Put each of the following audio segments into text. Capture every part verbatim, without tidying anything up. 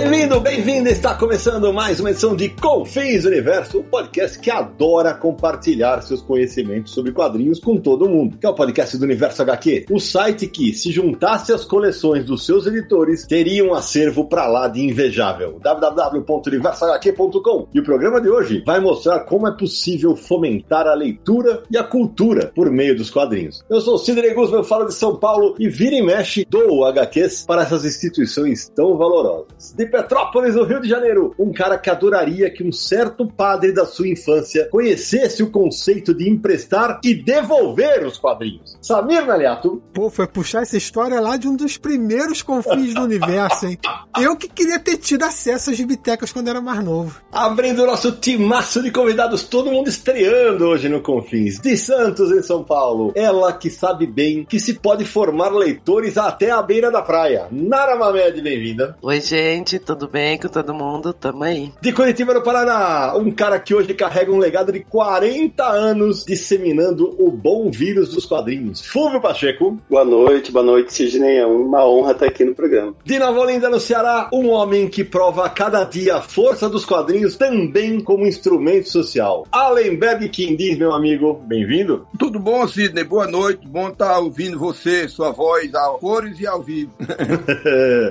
Bem-vindo, bem-vinda! Está começando mais uma edição de Confins do Universo, um podcast que adora compartilhar seus conhecimentos sobre quadrinhos com todo mundo, que é o podcast do Universo agá quê, o site que, se juntasse as coleções dos seus editores, teria um acervo pra lá de invejável, w w w ponto universo agá quê ponto com. E o programa de hoje vai mostrar como é possível fomentar a leitura e a cultura por meio dos quadrinhos. Eu sou o Cidre Gusma, eu falo de São Paulo e vira e mexe dou agá quês para essas instituições tão valorosas. De Petrópolis, no Rio de Janeiro, um cara que adoraria que um certo padre da sua infância conhecesse o conceito de emprestar e devolver os quadrinhos. Samir Naliato. Pô, foi puxar essa história lá de um dos primeiros confins do universo, hein? Eu que queria ter tido acesso às gibitecas quando era mais novo. Abrindo o nosso timaço de convidados, todo mundo estreando hoje no Confins. De Santos, em São Paulo, ela que sabe bem que se pode formar leitores até a beira da praia. Nara Mamede, bem-vinda. Oi, gente. Tudo bem com todo mundo? Tamo aí. De Curitiba, no Paraná, um cara que hoje carrega um legado de quarenta anos disseminando o bom vírus dos quadrinhos. Fulvio Pacheco. Boa noite, boa noite, Sidney. É uma honra estar aqui no programa. De Nova Olinda, no Ceará, um homem que prova a cada dia a força dos quadrinhos também como instrumento social. Alemberg, quem diz, meu amigo, bem-vindo. Tudo bom, Sidney? Boa noite. Bom estar ouvindo você, sua voz, a cores e ao vivo.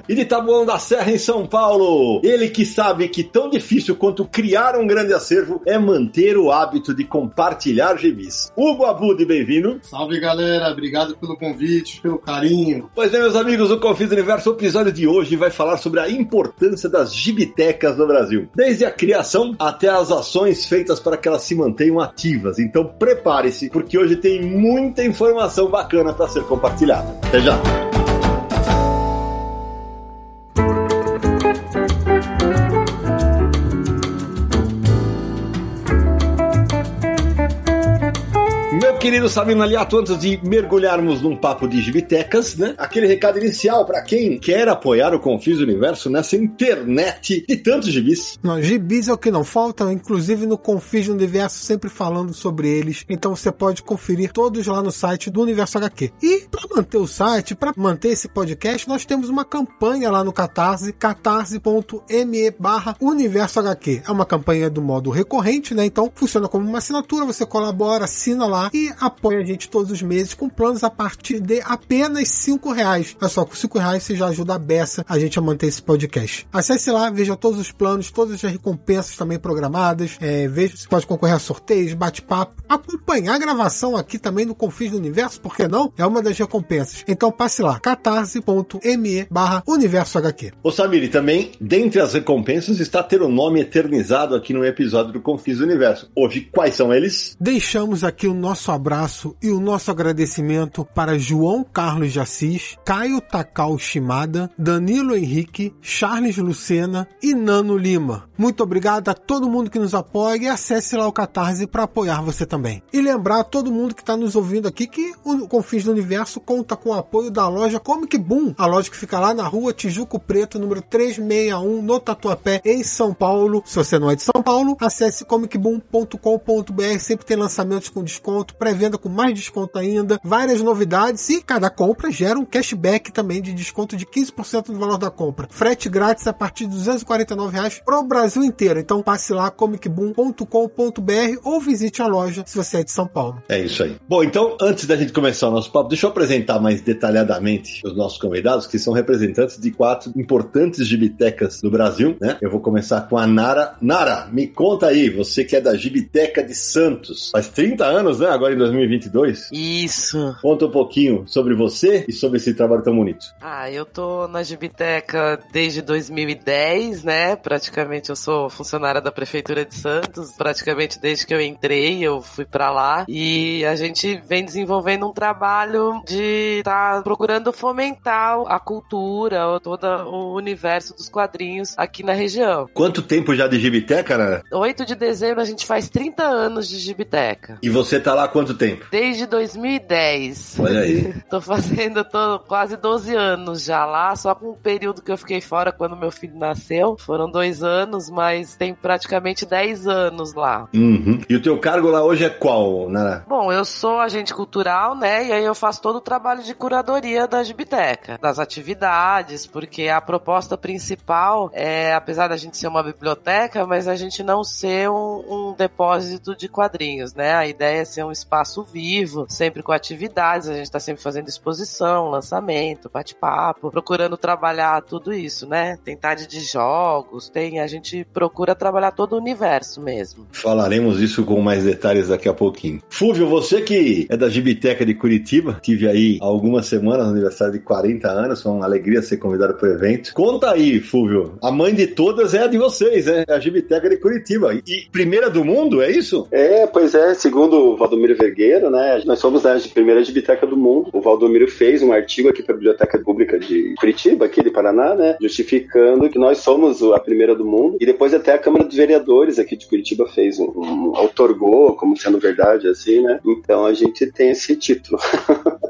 E de Taboão da Serra, em São Paulo, Paulo, ele que sabe que tão difícil quanto criar um grande acervo é manter o hábito de compartilhar gibis. Hugo Abud, bem-vindo. Salve, galera. Obrigado pelo convite, pelo carinho. Pois bem, meus amigos, o Confins do Universo, o episódio de hoje vai falar sobre a importância das gibitecas no Brasil. Desde a criação até as ações feitas para que elas se mantenham ativas. Então, prepare-se, porque hoje tem muita informação bacana para ser compartilhada. Até já. Querido Sabino Aliato, antes de mergulharmos num papo de gibitecas, né? Aquele recado inicial para quem quer apoiar o Confins do Universo nessa internet de tantos gibis. Não, gibis é o que não falta, inclusive no Confins do Universo, sempre falando sobre eles. Então você pode conferir todos lá no site do Universo agá quê. E para manter o site, para manter esse podcast, nós temos uma campanha lá no Catarse, catarse ponto m e barra universo agá quê. É uma campanha do modo recorrente, né? Então funciona como uma assinatura, você colabora, assina lá e apoia a gente todos os meses com planos a partir de apenas cinco reais. Olha só, com cinco reais você já ajuda a beça a gente a manter esse podcast. Acesse lá, veja todos os planos, todas as recompensas também programadas, é, veja se pode concorrer a sorteios, bate-papo, acompanhar a gravação aqui também no Confins do Universo, por que não? É uma das recompensas. Então passe lá, catarse ponto m e barra universo agá quê. Ô Samir, também, dentre as recompensas está ter o nome eternizado aqui no episódio do Confins do Universo. Hoje, quais são eles? Deixamos aqui o nosso abraço abraço e o nosso agradecimento para João Carlos de Assis, Caio Takao Shimada, Danilo Henrique, Charles Lucena e Nano Lima. Muito obrigado a todo mundo que nos apoia e acesse lá o Catarse para apoiar você também. E lembrar a todo mundo que está nos ouvindo aqui que o Confins do Universo conta com o apoio da loja Comic Boom, a loja que fica lá na rua Tijuco Preto, número trezentos e sessenta e um, no Tatuapé, em São Paulo. Se você não é de São Paulo, acesse comic boom ponto com ponto b r, sempre tem lançamentos com desconto, pré venda com mais desconto ainda, várias novidades e cada compra gera um cashback também de desconto de quinze por cento do valor da compra. Frete grátis a partir de duzentos e quarenta e nove reais pro Brasil inteiro. Então passe lá comic boom ponto com ponto b r ou visite a loja se você é de São Paulo. É isso aí. Bom, então antes da gente começar o nosso papo, deixa eu apresentar mais detalhadamente os nossos convidados que são representantes de quatro importantes gibitecas do Brasil, né? Eu vou começar com a Nara. Nara, me conta aí, você que é da Gibiteca de Santos. Faz trinta anos, né? Agora em dois mil e vinte e dois. Isso. Conta um pouquinho sobre você e sobre esse trabalho tão bonito. Ah, eu tô na Gibiteca desde dois mil e dez, né? Praticamente eu sou funcionária da Prefeitura de Santos. Praticamente desde que eu entrei, eu fui pra lá. E a gente vem desenvolvendo um trabalho de tá procurando fomentar a cultura, todo o universo dos quadrinhos aqui na região. Quanto tempo já de Gibiteca, Nara? oito de dezembro a gente faz trinta anos de Gibiteca. E você tá lá há quanto tempo? Desde dois mil e dez. Olha aí. Tô fazendo tô quase doze anos já lá, só com o período que eu fiquei fora quando meu filho nasceu. Foram dois anos, mas tem praticamente dez anos lá. Uhum. E o teu cargo lá hoje é qual, Nara? Bom, eu sou agente cultural, né? E aí eu faço todo o trabalho de curadoria da Gibiteca, das atividades, porque a proposta principal é, apesar da gente ser uma biblioteca, mas a gente não ser um, um depósito de quadrinhos, né? A ideia é ser um espaço vivo, sempre com atividades, a gente tá sempre fazendo exposição, lançamento, bate-papo, procurando trabalhar tudo isso, né? Tem tarde de jogos, tem, a gente procura trabalhar todo o universo mesmo. Falaremos isso com mais detalhes daqui a pouquinho. Fulvio, você que é da Gibiteca de Curitiba, tive aí algumas semanas no aniversário de quarenta anos, foi uma alegria ser convidado para o evento. Conta aí, Fulvio, a mãe de todas é a de vocês, né? É a Gibiteca de Curitiba. E primeira do mundo, é isso? É, pois é, segundo o Waldomiro Vergueiro, né? Nós somos a primeira Gibiteca do mundo. O Waldomiro fez um artigo aqui para a Biblioteca Pública de Curitiba, aqui de Paraná, né? Justificando que nós somos a primeira do mundo. E depois até a Câmara dos Vereadores aqui de Curitiba fez um, um outorgou, como sendo verdade, assim, né? Então a gente tem esse título.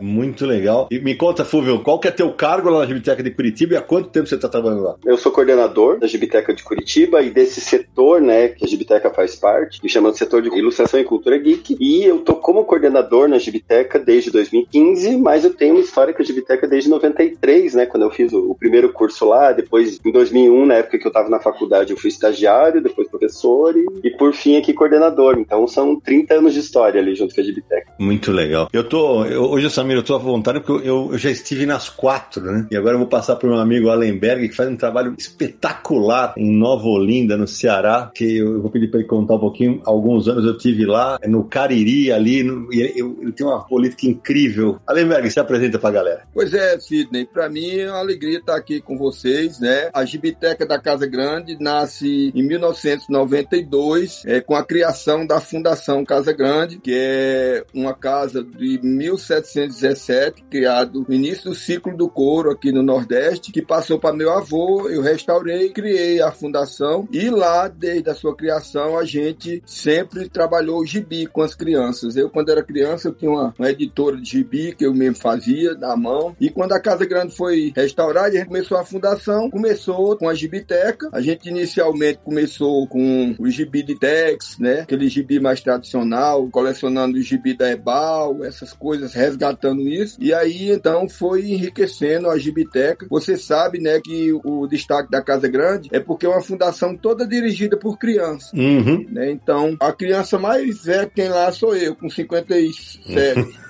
Muito legal. E me conta, Fulvio, qual que é teu cargo lá na Gibiteca de Curitiba e há quanto tempo você está trabalhando lá? Eu sou coordenador da Gibiteca de Curitiba e desse setor, né, que a Gibiteca faz parte, que chama de setor de ilustração e cultura geek. E eu tô como coordenador na Gibiteca desde dois mil e quinze, mas eu tenho uma história com a Gibiteca desde noventa e três, né, quando eu fiz o, o primeiro curso lá, depois em dois mil e um, na época que eu tava na faculdade, eu fui estagiário, depois professor e, e por fim aqui coordenador. Então são trinta anos de história ali junto com a Gibiteca. Muito legal. Eu tô, eu, hoje, Samir, eu tô à vontade porque eu, eu já estive nas quatro, né? E agora eu vou passar pro meu amigo Alemberg, que faz um trabalho espetacular em Nova Olinda, no Ceará, que eu, eu vou pedir pra ele contar um pouquinho. Há alguns anos eu estive lá, no Cariri, ali, no, e ele, ele tem uma política incrível. Alemberg, se apresenta pra galera. Pois é, Sidney, pra mim é uma alegria estar aqui com vocês, né? A Gibiteca da Casa Grande nasce em mil novecentos e noventa e dois, é, com a criação da Fundação Casa Grande, que é uma casa de mil setecentos e dezessete, criado no início do ciclo do couro aqui no Nordeste, que passou para meu avô, eu restaurei, criei a fundação e lá, desde a sua criação, a gente sempre trabalhou gibi com as crianças. Eu, quando era criança, eu tinha uma, uma editora de gibi que eu mesmo fazia, na mão, e quando a Casa Grande foi restaurada, a gente começou a fundação, começou com a Gibiteca, a gente inicialmente começou com o gibi de Tex, né, aquele gibi mais tradicional, colecionando o gibi da Ebal, essas coisas, resgatando isso, e aí então foi enriquecendo a Gibiteca. Você sabe, né, que o destaque da Casa Grande é porque é uma fundação toda dirigida por criança, uhum, né? Então a criança mais velha que tem lá sou eu, com cinquenta e sete, uhum.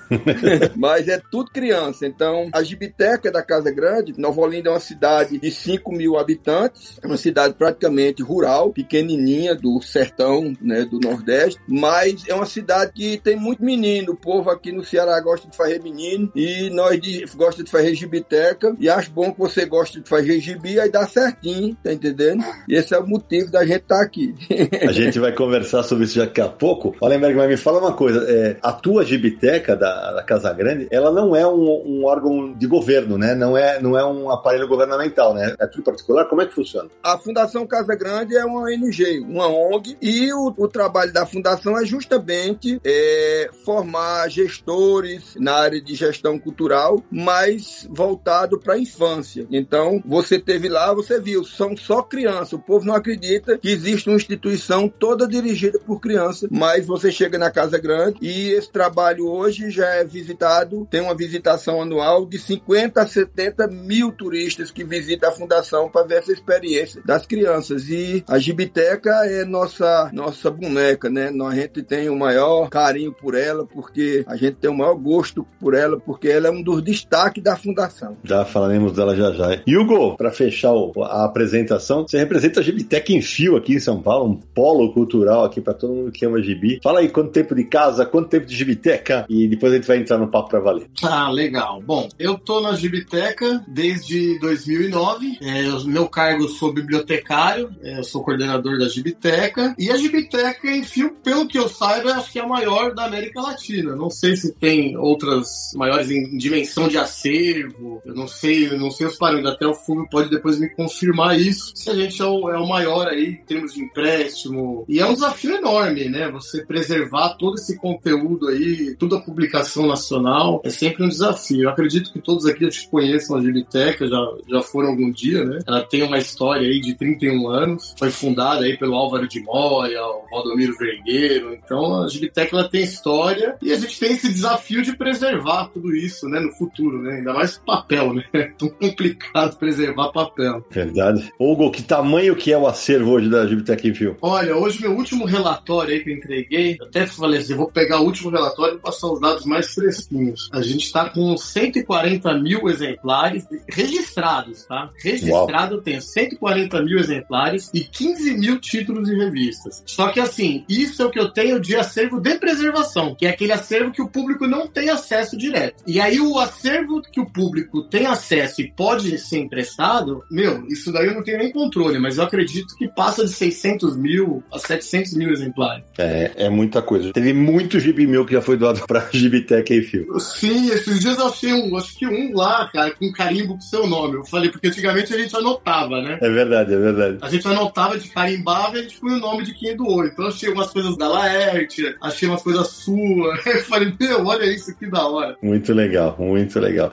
Mas é tudo criança. Então a Gibiteca da Casa Grande, Nova Olinda é uma cidade de cinco mil habitantes, é uma cidade praticamente rural, pequenininha, do sertão, né, do Nordeste, mas é uma cidade que tem muito menino. O povo aqui no Ceará gosta de fazer menino e nós de, gosta de fazer Gibiteca, e acho bom que você gosta de fazer gibi, aí dá certinho, tá entendendo? E esse é o motivo da gente estar aqui. A gente vai conversar sobre isso daqui a pouco. Alemberg, mas me fala uma coisa, é, a tua Gibiteca da da Casa Grande, ela não é um, um órgão de governo, né? Não é, não é um aparelho governamental, né? É tudo particular. Como é que funciona? A Fundação Casa Grande é uma O N G, uma O N G, e o, o trabalho da Fundação é justamente é, formar gestores na área de gestão cultural, mas voltado para a infância. Então, você teve lá, você viu, são só crianças. O povo não acredita que existe uma instituição toda dirigida por criança, mas você chega na Casa Grande e esse trabalho hoje já é visitado, tem uma visitação anual de cinquenta a setenta mil turistas que visitam a fundação para ver essa experiência das crianças. E a Gibiteca é nossa, nossa boneca, né? A gente tem o maior carinho por ela, porque a gente tem o maior gosto por ela, porque ela é um dos destaques da fundação. Já falaremos dela já já. E Hugo, para fechar a apresentação, você representa a Gibiteca Henfil aqui em São Paulo, um polo cultural aqui para todo mundo que ama gibi. Fala aí quanto tempo de casa, quanto tempo de Gibiteca, e depois a gente vai entrar no papo para valer. Ah, legal. Bom, eu tô na Gibiteca desde dois mil e nove, é, o meu cargo eu sou bibliotecário, é, eu sou coordenador da Gibiteca, e a Gibiteca Henfil, pelo que eu saiba, acho que é a maior da América Latina. Não sei se tem outras maiores em dimensão de acervo, eu não sei, eu não sei os parâmetros, até o Fulvio pode depois me confirmar isso, se a gente é o, é o maior aí em termos de empréstimo. E é um desafio enorme, né? Você preservar todo esse conteúdo aí, toda a publicação nacional, é sempre um desafio. Eu acredito que todos aqui já conheçam a Gibiteca, já, já foram algum dia, né? Ela tem uma história aí de trinta e um anos, foi fundada aí pelo Álvaro de Moya, o Waldomiro Vergueiro. Então a Gibiteca, ela tem história e a gente tem esse desafio de preservar tudo isso, né? No futuro, né? Ainda mais papel, né? É tão complicado preservar papel. Verdade. Hugo, que tamanho que é o acervo hoje da Gibiteca Henfil? Olha, hoje meu último relatório aí que eu entreguei, eu até falei assim, eu vou pegar o último relatório e passar os dados mais fresquinhos. A gente tá com cento e quarenta mil exemplares registrados, tá? Registrado. Uau. Eu tenho cento e quarenta mil exemplares e quinze mil títulos e revistas. Só que assim, isso é o que eu tenho de acervo de preservação, que é aquele acervo que o público não tem acesso direto. E aí o acervo que o público tem acesso e pode ser emprestado, meu, isso daí eu não tenho nem controle, mas eu acredito que passa de seiscentos mil a setecentos mil exemplares. É, é muita coisa. Teve muito gibi meu que já foi doado pra Gibiteca Henfil. Sim, esses dias eu achei um, acho que um lá, cara, com carimbo com seu nome. Eu falei, porque antigamente a gente anotava, né? É verdade, é verdade. A gente anotava, de carimbava e a gente põe o nome de quem doou. Então eu achei umas coisas da Laerte, achei umas coisas suas. Eu falei, meu, olha isso, que da hora. Muito legal, muito legal.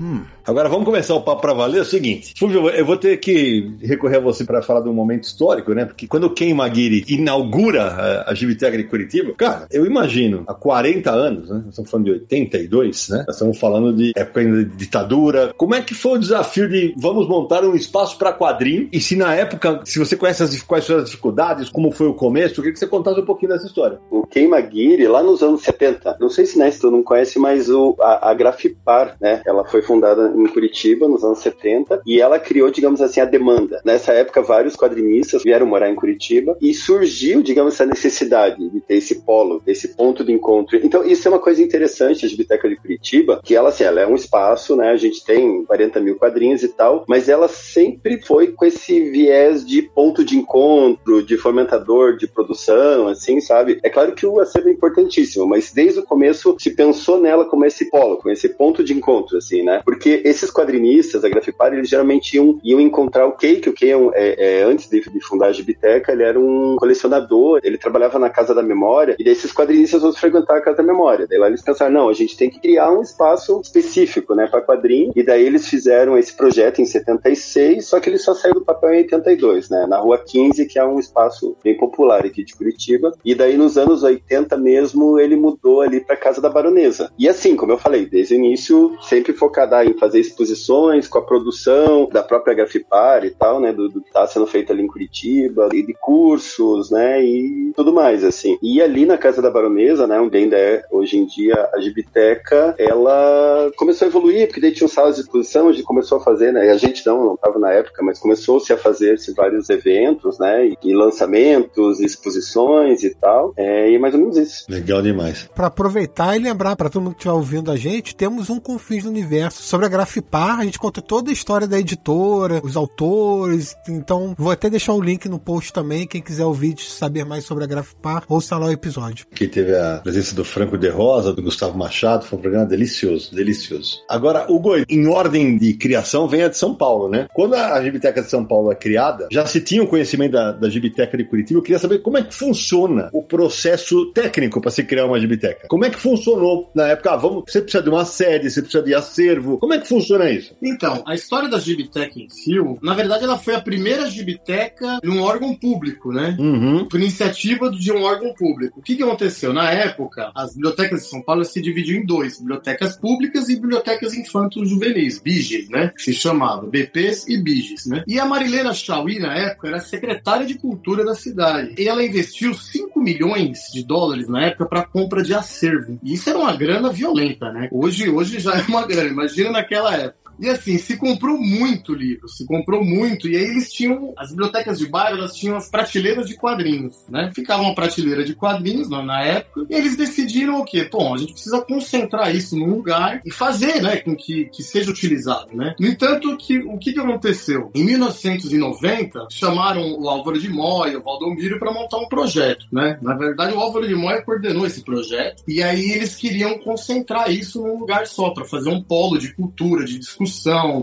Hum. Agora vamos começar o papo pra valer. É o seguinte, Fulvio, eu vou ter que recorrer a você pra falar de um momento histórico, né? Porque quando o Ken Maguire inaugura a, a Gibiteca de Curitiba, cara, eu imagino, há quarenta anos, né? Nós estamos falando de oitenta e dois, né? Nós estamos falando de época ainda de ditadura. Como é que foi o desafio de vamos montar um espaço pra quadrinho? E se na época, se você conhece as, quais foram as dificuldades, como foi o começo, eu queria que você contasse um pouquinho dessa história. O Ken Maguire, lá nos anos setenta, não sei se né, se tu não conhece, mas o, a, a Grafipar, né? Ela foi fundada em Curitiba, nos anos setenta, e ela criou, digamos assim, a demanda. Nessa época, vários quadrinistas vieram morar em Curitiba e surgiu, digamos, essa necessidade de ter esse polo, esse ponto de encontro. Então, isso é uma coisa interessante, a Gibiteca de Curitiba, que ela, assim, ela é um espaço, né, a gente tem quarenta mil quadrinhos e tal, mas ela sempre foi com esse viés de ponto de encontro, de fomentador, de produção, assim, sabe? É claro que o acervo é importantíssimo, mas desde o começo se pensou nela como esse polo, como esse ponto de encontro, assim, né? Porque esses quadrinistas, a Grafipar, eles geralmente iam, iam encontrar o Kay, que o Kay, é, é, antes de, de fundar a Gibiteca, ele era um colecionador, ele trabalhava na Casa da Memória, e daí esses quadrinistas vão frequentar a Casa da Memória. Daí lá eles pensaram, não, a gente tem que criar um espaço específico, né, para quadrinho, e daí eles fizeram esse projeto em setenta e seis, só que ele só saiu do papel em oitenta e dois, né, na Rua quinze, que é um espaço bem popular aqui de Curitiba, e daí nos anos oitenta mesmo, ele mudou ali para a Casa da Baronesa. E assim, como eu falei, desde o início, sempre focado em fazer exposições com a produção da própria Grafipar e tal, né, do, do que tá sendo feito ali em Curitiba, e de cursos, né, e tudo mais, assim. E ali na Casa da Baronesa, né, onde ainda é, hoje em dia, a Gibiteca, ela começou a evoluir, porque daí tinha salas de exposição, a gente começou a fazer, né, a gente não, não tava na época, mas começou-se a fazer vários eventos, né, e, e lançamentos, exposições e tal, é, e mais ou menos isso. Legal demais. Para aproveitar e lembrar, para todo mundo que estiver ouvindo a gente, temos um Confins do Universo sobre a Grafipar, a gente conta toda a história da editora, os autores, então vou até deixar o link no post também, quem quiser ouvir, saber mais sobre a Grafipar, ouça lá o episódio. Aqui teve a presença do Franco de Rosa, do Gustavo Machado, foi um programa delicioso, delicioso. Agora, Hugo, em ordem de criação, vem a de São Paulo, né? Quando a Gibiteca de São Paulo é criada, já se tinha o um conhecimento da, da Gibiteca de Curitiba, eu queria saber como é que funciona o processo técnico para se criar uma Gibiteca. Como é que funcionou na época? Ah, vamos, você precisa de uma sede, você precisa de acervo, coletivo? Como é que funciona isso? Então, a história da Gibiteca Henfil, na verdade, ela foi a primeira gibiteca de um órgão público, né? Uhum. Por iniciativa de um órgão público. O que que aconteceu? Na época, as bibliotecas de São Paulo se dividiam em dois, bibliotecas públicas e bibliotecas infanto-juvenis, B I Gs, né? Que se chamava B Ps e B I Gs, né? E a Marilena Chauí, na época, era secretária de cultura da cidade. E ela investiu cinco milhões de dólares na época para compra de acervo. E isso era uma grana violenta, né? Hoje, hoje já é uma grana, imagina naquela época. E assim, se comprou muito livro, se comprou muito, e aí eles tinham, as bibliotecas de bairro, elas tinham as prateleiras de quadrinhos, né? Ficava uma prateleira de quadrinhos na época, e eles decidiram o quê? Bom, a gente precisa concentrar isso num lugar e fazer, né, com que, que seja utilizado, né? No entanto, que, o que que aconteceu? Em mil novecentos e noventa, chamaram o Álvaro de Moya, o Waldomiro, para montar um projeto, né? Na verdade, o Álvaro de Moya coordenou esse projeto, e aí eles queriam concentrar isso num lugar só, para fazer um polo de cultura, de discussão,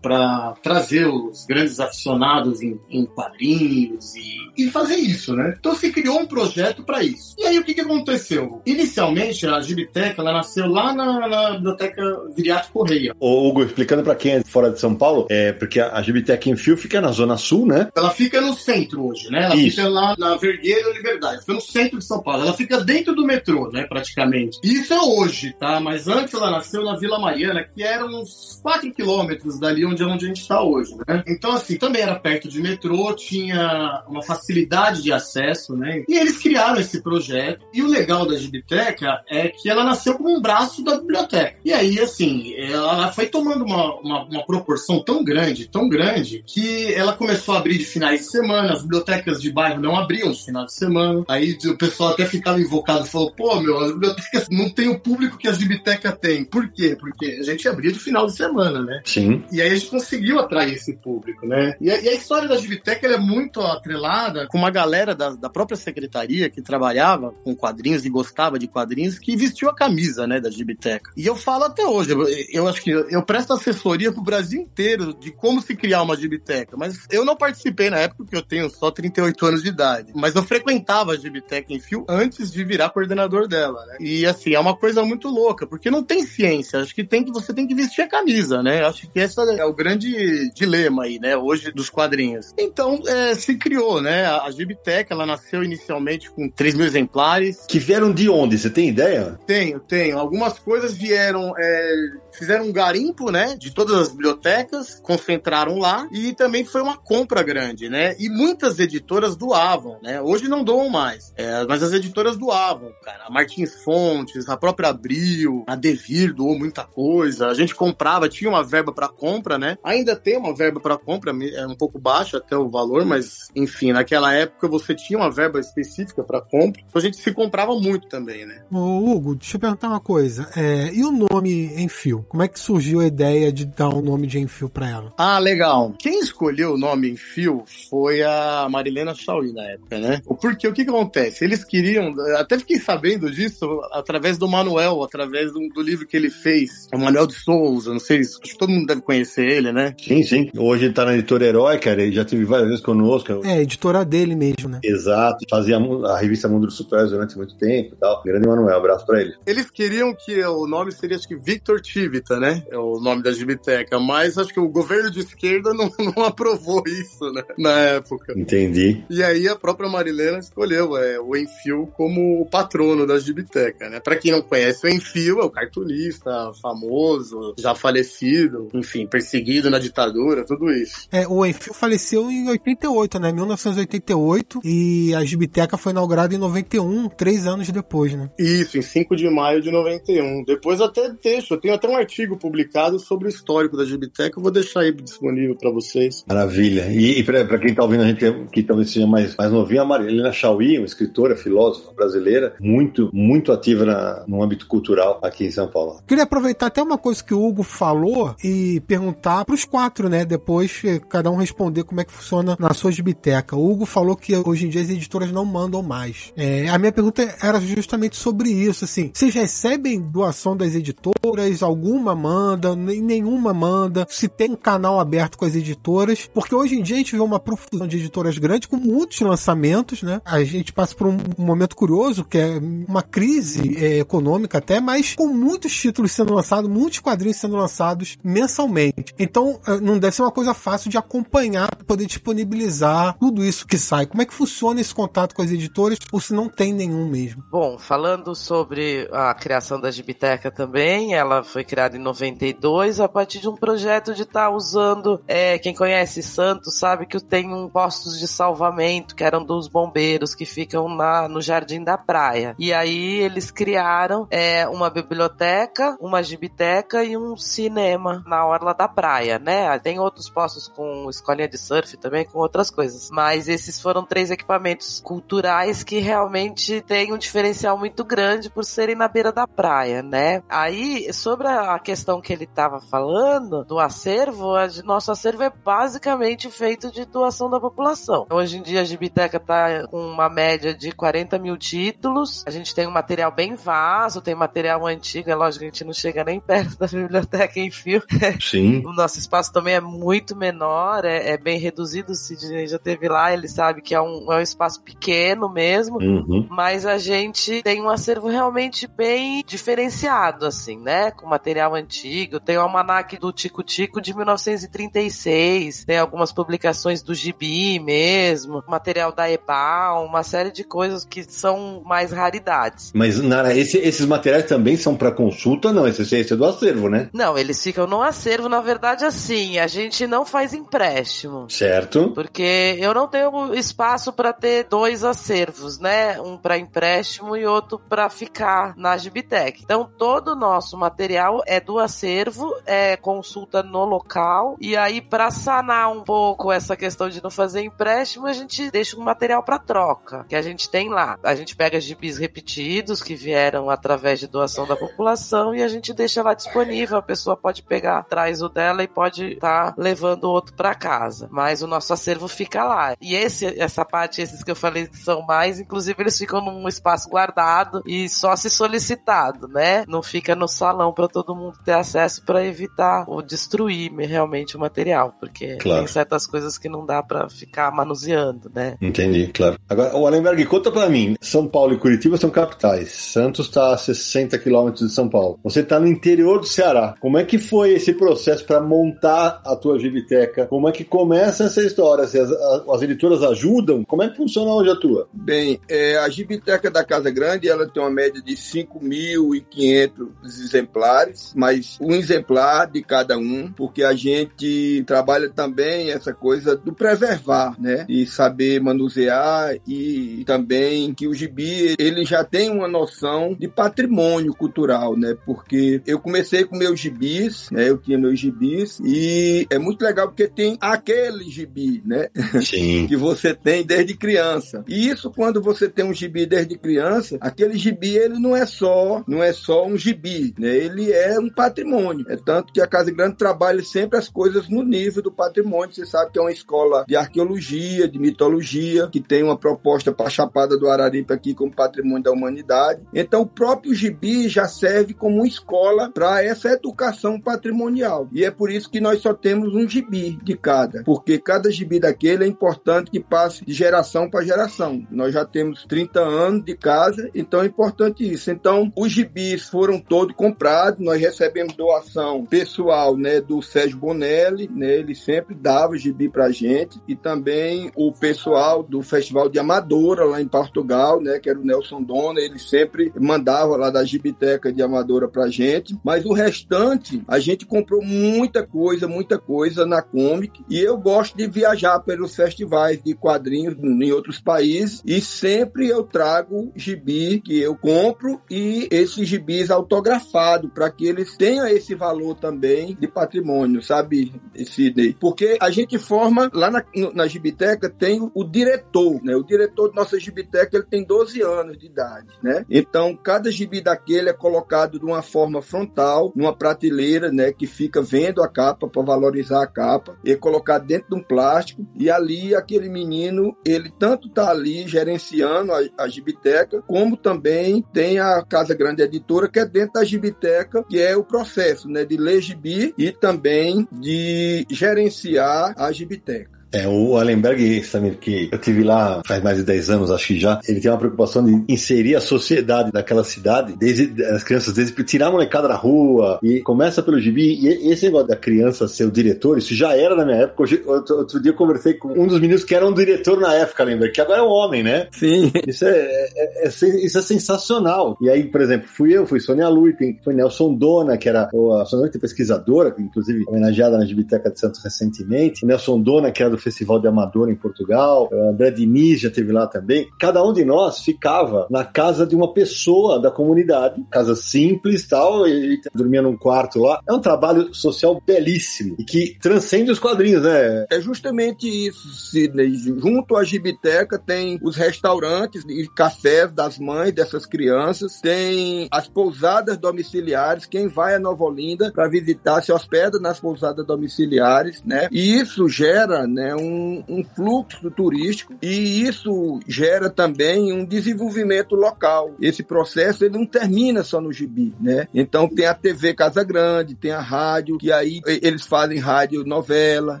para trazer os grandes aficionados em, em quadrinhos e, e fazer isso, né? Então se criou um projeto para isso. E aí o que, que aconteceu? Inicialmente a Gibiteca, ela nasceu lá na, na Biblioteca Viriato Correia. Ô Hugo, explicando para quem é fora de São Paulo, é porque a Gibiteca Henfil fica na Zona Sul, né? Ela fica no centro hoje, né? Ela isso. fica lá na Vergueiro Liberdade, fica no centro de São Paulo. Ela fica dentro do metrô, né? Praticamente. Isso é hoje, tá? Mas antes ela nasceu na Vila Mariana, que era uns quatro quilômetros dali onde é onde a gente está hoje, né? Então, assim, também era perto de metrô, tinha uma facilidade de acesso, né? E eles criaram esse projeto. E o legal da Gibiteca é que ela nasceu como um braço da biblioteca. E aí, assim, ela foi tomando uma, uma, uma proporção tão grande, tão grande, que ela começou a abrir de finais de semana, as bibliotecas de bairro não abriam de final de semana. Aí o pessoal até ficava invocado e falou, pô, meu, as bibliotecas não têm o público que as Gibiteca tem. Por quê? Porque a gente abria de final de semana, né? Sim. E aí a gente conseguiu atrair esse público, né? E a, e a história da Gibiteca é muito atrelada com uma galera da, da própria secretaria que trabalhava com quadrinhos e gostava de quadrinhos, que vestiu a camisa, né, da Gibiteca. E eu falo até hoje, eu, eu acho que eu, eu presto assessoria pro Brasil inteiro de como se criar uma Gibiteca, mas eu não participei na época porque eu tenho só trinta e oito anos de idade, mas eu frequentava a Gibiteca Henfil antes de virar coordenador dela, né? E assim, é uma coisa muito louca, porque não tem ciência, acho que, tem que você tem que vestir a camisa, né? Eu acho que esse é o grande dilema aí, né, hoje dos quadrinhos. Então, é, se criou, né, a Gibiteca, ela nasceu inicialmente com três mil exemplares. Que vieram de onde? Você tem ideia? Tenho, tenho. Algumas coisas vieram, é, fizeram um garimpo, né, de todas as bibliotecas, concentraram lá, e também foi uma compra grande, né, e muitas editoras doavam, né, hoje não doam mais, é, mas as editoras doavam, cara, a Martins Fontes, a própria Abril, a Devir doou muita coisa, a gente comprava, tinha uma verba para compra, né? Ainda tem uma verba para compra, é um pouco baixa até o valor, mas enfim, naquela época você tinha uma verba específica para compra, então a gente se comprava muito também, né? Ô, Hugo, deixa eu perguntar uma coisa. É, e o nome Henfil? Como é que surgiu a ideia de dar o nome de Henfil para ela? Ah, legal. Quem escolheu o nome Henfil foi a Marilena Chauí na época, né? Porque o que, que acontece? Eles queriam, até fiquei sabendo disso através do Manuel, através do, do livro que ele fez, o Manuel de Souza, não sei, acho que todo mundo deve conhecer ele, né? Sim, sim. Hoje ele tá na editora Herói, cara, ele já teve várias vezes conosco. É, editora dele mesmo, né? Exato. Fazia a revista Mundo dos durante muito tempo e tal. Grande Manuel, abraço pra ele. Eles queriam que o nome seria, acho que, Victor Chibi, né? É o nome da Gibiteca, mas acho que o governo de esquerda não, não aprovou isso, né? Na época. Entendi. E aí a própria Marilena escolheu é, o Henfil como o patrono da Gibiteca, né? Pra quem não conhece, o Henfil é o cartunista famoso, já falecido, enfim, perseguido na ditadura, tudo isso. É, o Henfil faleceu em oitenta e oito, né? mil novecentos e oitenta e oito, e a Gibiteca foi inaugurada em noventa e um, três anos depois, né? Isso, em cinco de maio de noventa e um. Depois até deixo, eu tenho até um artigo publicado sobre o histórico da Gibiteca, eu vou deixar aí disponível pra vocês. Maravilha. E, e pra, pra quem tá ouvindo a gente, que talvez seja mais, mais novinho, a Marilena Chauí, uma escritora, filósofa brasileira, muito, muito ativa na, no âmbito cultural aqui em São Paulo. Queria aproveitar até uma coisa que o Hugo falou e e perguntar pros quatro, né? Depois cada um responder como é que funciona na sua Gibiteca. O Hugo falou que hoje em dia as editoras não mandam mais. É, a minha pergunta era justamente sobre isso, assim. Vocês recebem doação das editoras, algum alguma manda, nem nenhuma manda, se tem um canal aberto com as editoras, porque hoje em dia a gente vê uma profusão de editoras grandes com muitos lançamentos, né? A gente passa por um momento curioso, que é uma crise é, econômica até, mas com muitos títulos sendo lançados, muitos quadrinhos sendo lançados mensalmente. Então, não deve ser uma coisa fácil de acompanhar, poder disponibilizar tudo isso que sai. Como é que funciona esse contato com as editoras, ou se não tem nenhum mesmo? Bom, falando sobre a criação da Gibiteca também, ela foi criada em noventa e dois a partir de um projeto de estar tá usando, é, quem conhece Santos sabe que tem um postos de salvamento, que eram dos bombeiros, que ficam na, no Jardim da Praia. E aí eles criaram é, uma biblioteca, uma gibiteca e um cinema na orla da praia, né? Tem outros postos com escolinha de surf também, com outras coisas. Mas esses foram três equipamentos culturais que realmente têm um diferencial muito grande por serem na beira da praia, né? Aí, sobre a questão que ele estava falando, do acervo, nosso acervo é basicamente feito de doação da população. Hoje em dia a Gibiteca está com uma média de quarenta mil títulos. A gente tem um material bem vasto, tem material antigo, é lógico que a gente não chega nem perto da biblioteca Henfil. Sim. O nosso espaço também é muito menor, é, é bem reduzido. O Sidney já esteve lá, ele sabe que é um, é um espaço pequeno mesmo, uhum. Mas a gente tem um acervo realmente bem diferenciado, assim, né? Com material antigo, tem o almanaque do Tico-Tico de mil novecentos e trinta e seis, tem algumas publicações do Gibi mesmo, material da Ebal, uma série de coisas que são mais raridades. Mas, Nara, esse, esses materiais também são para consulta? Não, esse, esse é do acervo, né? Não, eles ficam no acervo, na verdade, assim, a gente não faz empréstimo. Certo. Porque eu não tenho espaço para ter dois acervos, né? Um para empréstimo e outro para ficar na Gibitec. Então, todo o nosso material é do acervo, é consulta no local, e aí para sanar um pouco essa questão de não fazer empréstimo, a gente deixa um material para troca, que a gente tem lá. A gente pega gibis repetidos que vieram através de doação da população e a gente deixa lá disponível. A pessoa pode pegar, traz o dela e pode estar tá levando o outro para casa. Mas o nosso acervo fica lá. E esse, essa parte, esses que eu falei que são mais, inclusive eles ficam num espaço guardado e só se solicitado, né? Não fica no salão para todo mundo ter acesso, para evitar ou destruir realmente o material, porque claro, tem certas coisas que não dá para ficar manuseando, né? Entendi, claro. Agora, o Alemberg, conta pra mim, São Paulo e Curitiba são capitais, Santos tá a sessenta quilômetros de São Paulo, você tá no interior do Ceará, como é que foi esse processo para montar a tua gibiteca? Como é que começa essa história? As, as editoras ajudam? Como é que funciona hoje a tua? Bem, é, a Gibiteca da Casa Grande, ela tem uma média de cinco mil e quinhentos exemplares, mas um exemplar de cada um, porque a gente trabalha também essa coisa do preservar, né? De saber manusear, e também que o gibi, ele já tem uma noção de patrimônio cultural, né? Porque eu comecei com meus gibis, né? Eu tinha meus gibis e é muito legal porque tem aquele gibi, né? Sim. Que você tem desde criança. E isso, quando você tem um gibi desde criança, aquele gibi, ele não é só, não é só um gibi, né? Ele é um patrimônio. É tanto que a Casa Grande trabalha sempre as coisas no nível do patrimônio. Você sabe que é uma escola de arqueologia, de mitologia, que tem uma proposta para a Chapada do Araripe aqui como patrimônio da humanidade. Então o próprio gibi já serve como uma escola para essa educação patrimonial. E é por isso que nós só temos um gibi de cada, porque cada gibi daquele é importante que passe de geração para geração. Nós já temos trinta anos de casa, então é importante isso. Então os gibis foram todos comprados, nós recebemos doação pessoal, né, do Sérgio Bonelli, né, ele sempre dava o gibi pra gente, e também o pessoal do Festival de Amadora lá em Portugal, né, que era o Nelson Dona, ele sempre mandava lá da Gibiteca de Amadora pra gente. Mas o restante, a gente comprou muita coisa, muita coisa na Comic, e eu gosto de viajar pelos festivais de quadrinhos em outros países, e sempre eu trago gibi que eu compro, e esses gibis autografados, para que eles tenham esse valor também de patrimônio, sabe, Sidney? Porque a gente forma, lá na, na Gibiteca tem o, o diretor, né? O diretor da nossa Gibiteca, ele tem doze anos de idade, né? Então, cada gibi daquele é colocado de uma forma frontal, numa prateleira, né? Que fica vendo a capa, para valorizar a capa, e colocar dentro de um plástico, e ali aquele menino, ele tanto tá ali gerenciando a, a Gibiteca, como também tem a Casa Grande Editora, que é dentro da Gibiteca, que que é o processo, né, de ler gibi e também de gerenciar a gibiteca. É, o Alemberg, Samir, que eu tive lá faz mais de dez anos, acho que já, ele tem uma preocupação de inserir a sociedade daquela cidade, desde as crianças, desde tirar a molecada da rua, e começa pelo gibi, e esse negócio da criança ser o diretor, isso já era na minha época. Hoje, outro, outro dia eu conversei com um dos meninos que era um diretor na época, Alemberg, que agora é um homem, né? Sim. Isso é, é, é, isso é sensacional. E aí, por exemplo, fui eu, fui Sônia Lui, foi Nelson Dona, que era a Sônia Lui, pesquisadora, inclusive homenageada na Gibiteca de Santos recentemente, Nelson Dona, que era do Festival de Amadora em Portugal, André Diniz já esteve lá também. Cada um de nós ficava na casa de uma pessoa da comunidade, casa simples tal, e dormia num quarto lá. É um trabalho social belíssimo e que transcende os quadrinhos, né? É justamente isso, Sidney. Junto à Gibiteca tem os restaurantes e cafés das mães dessas crianças, tem as pousadas domiciliares. Quem vai a Nova Olinda para visitar se hospeda nas pousadas domiciliares, né? E isso gera, né, Um, um fluxo turístico, e isso gera também um desenvolvimento local. Esse processo ele não termina só no gibi, né? Então tem a T V Casa Grande, tem a rádio, que aí eles fazem rádio novela,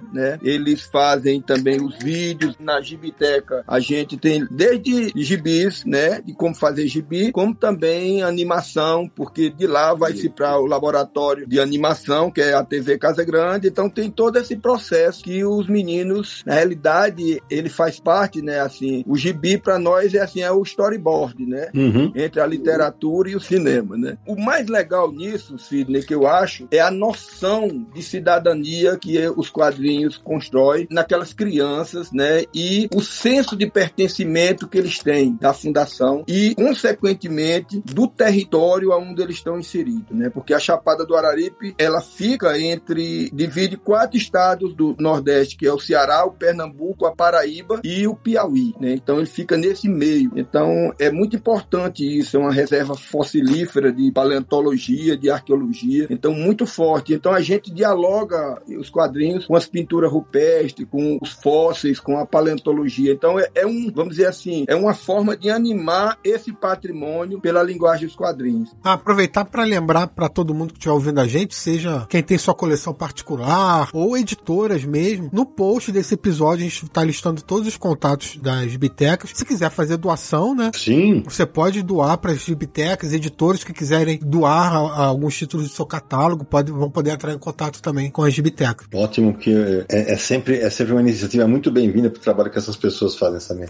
né? Eles fazem também os vídeos. Na Gibiteca a gente tem desde gibis, né, de como fazer gibi, como também animação, porque de lá vai-se para o laboratório de animação, que é a T V Casa Grande. Então tem todo esse processo que os meninos, na realidade, ele faz parte, né, assim, o gibi para nós é assim, é o storyboard, né, uhum, entre a literatura e o cinema, né. O mais legal nisso, Sidney, que eu acho, é a noção de cidadania que os quadrinhos constroem naquelas crianças, né, e o senso de pertencimento que eles têm da fundação e, consequentemente, do território aonde eles estão inseridos, né, porque a Chapada do Araripe, ela fica entre, divide quatro estados do Nordeste, que é o Ceará, o Pernambuco, a Paraíba e o Piauí, né? Então ele fica nesse meio. Então é muito importante isso, é uma reserva fossilífera de paleontologia, de arqueologia, então muito forte. Então a gente dialoga os quadrinhos com as pinturas rupestres, com os fósseis, com a paleontologia. Então é, é um, vamos dizer assim, é uma forma de animar esse patrimônio pela linguagem dos quadrinhos. Ah, aproveitar para lembrar para todo mundo que estiver ouvindo a gente, seja quem tem sua coleção particular ou editoras mesmo, no post desse episódio, a gente está listando todos os contatos das gibitecas. Se quiser fazer doação, né? Sim. Você pode doar para as gibitecas, editores que quiserem doar a, a alguns títulos do seu catálogo, pode, vão poder entrar em contato também com as gibitecas. Ótimo, que é, é, sempre, é sempre uma iniciativa muito bem-vinda para o trabalho que essas pessoas fazem também.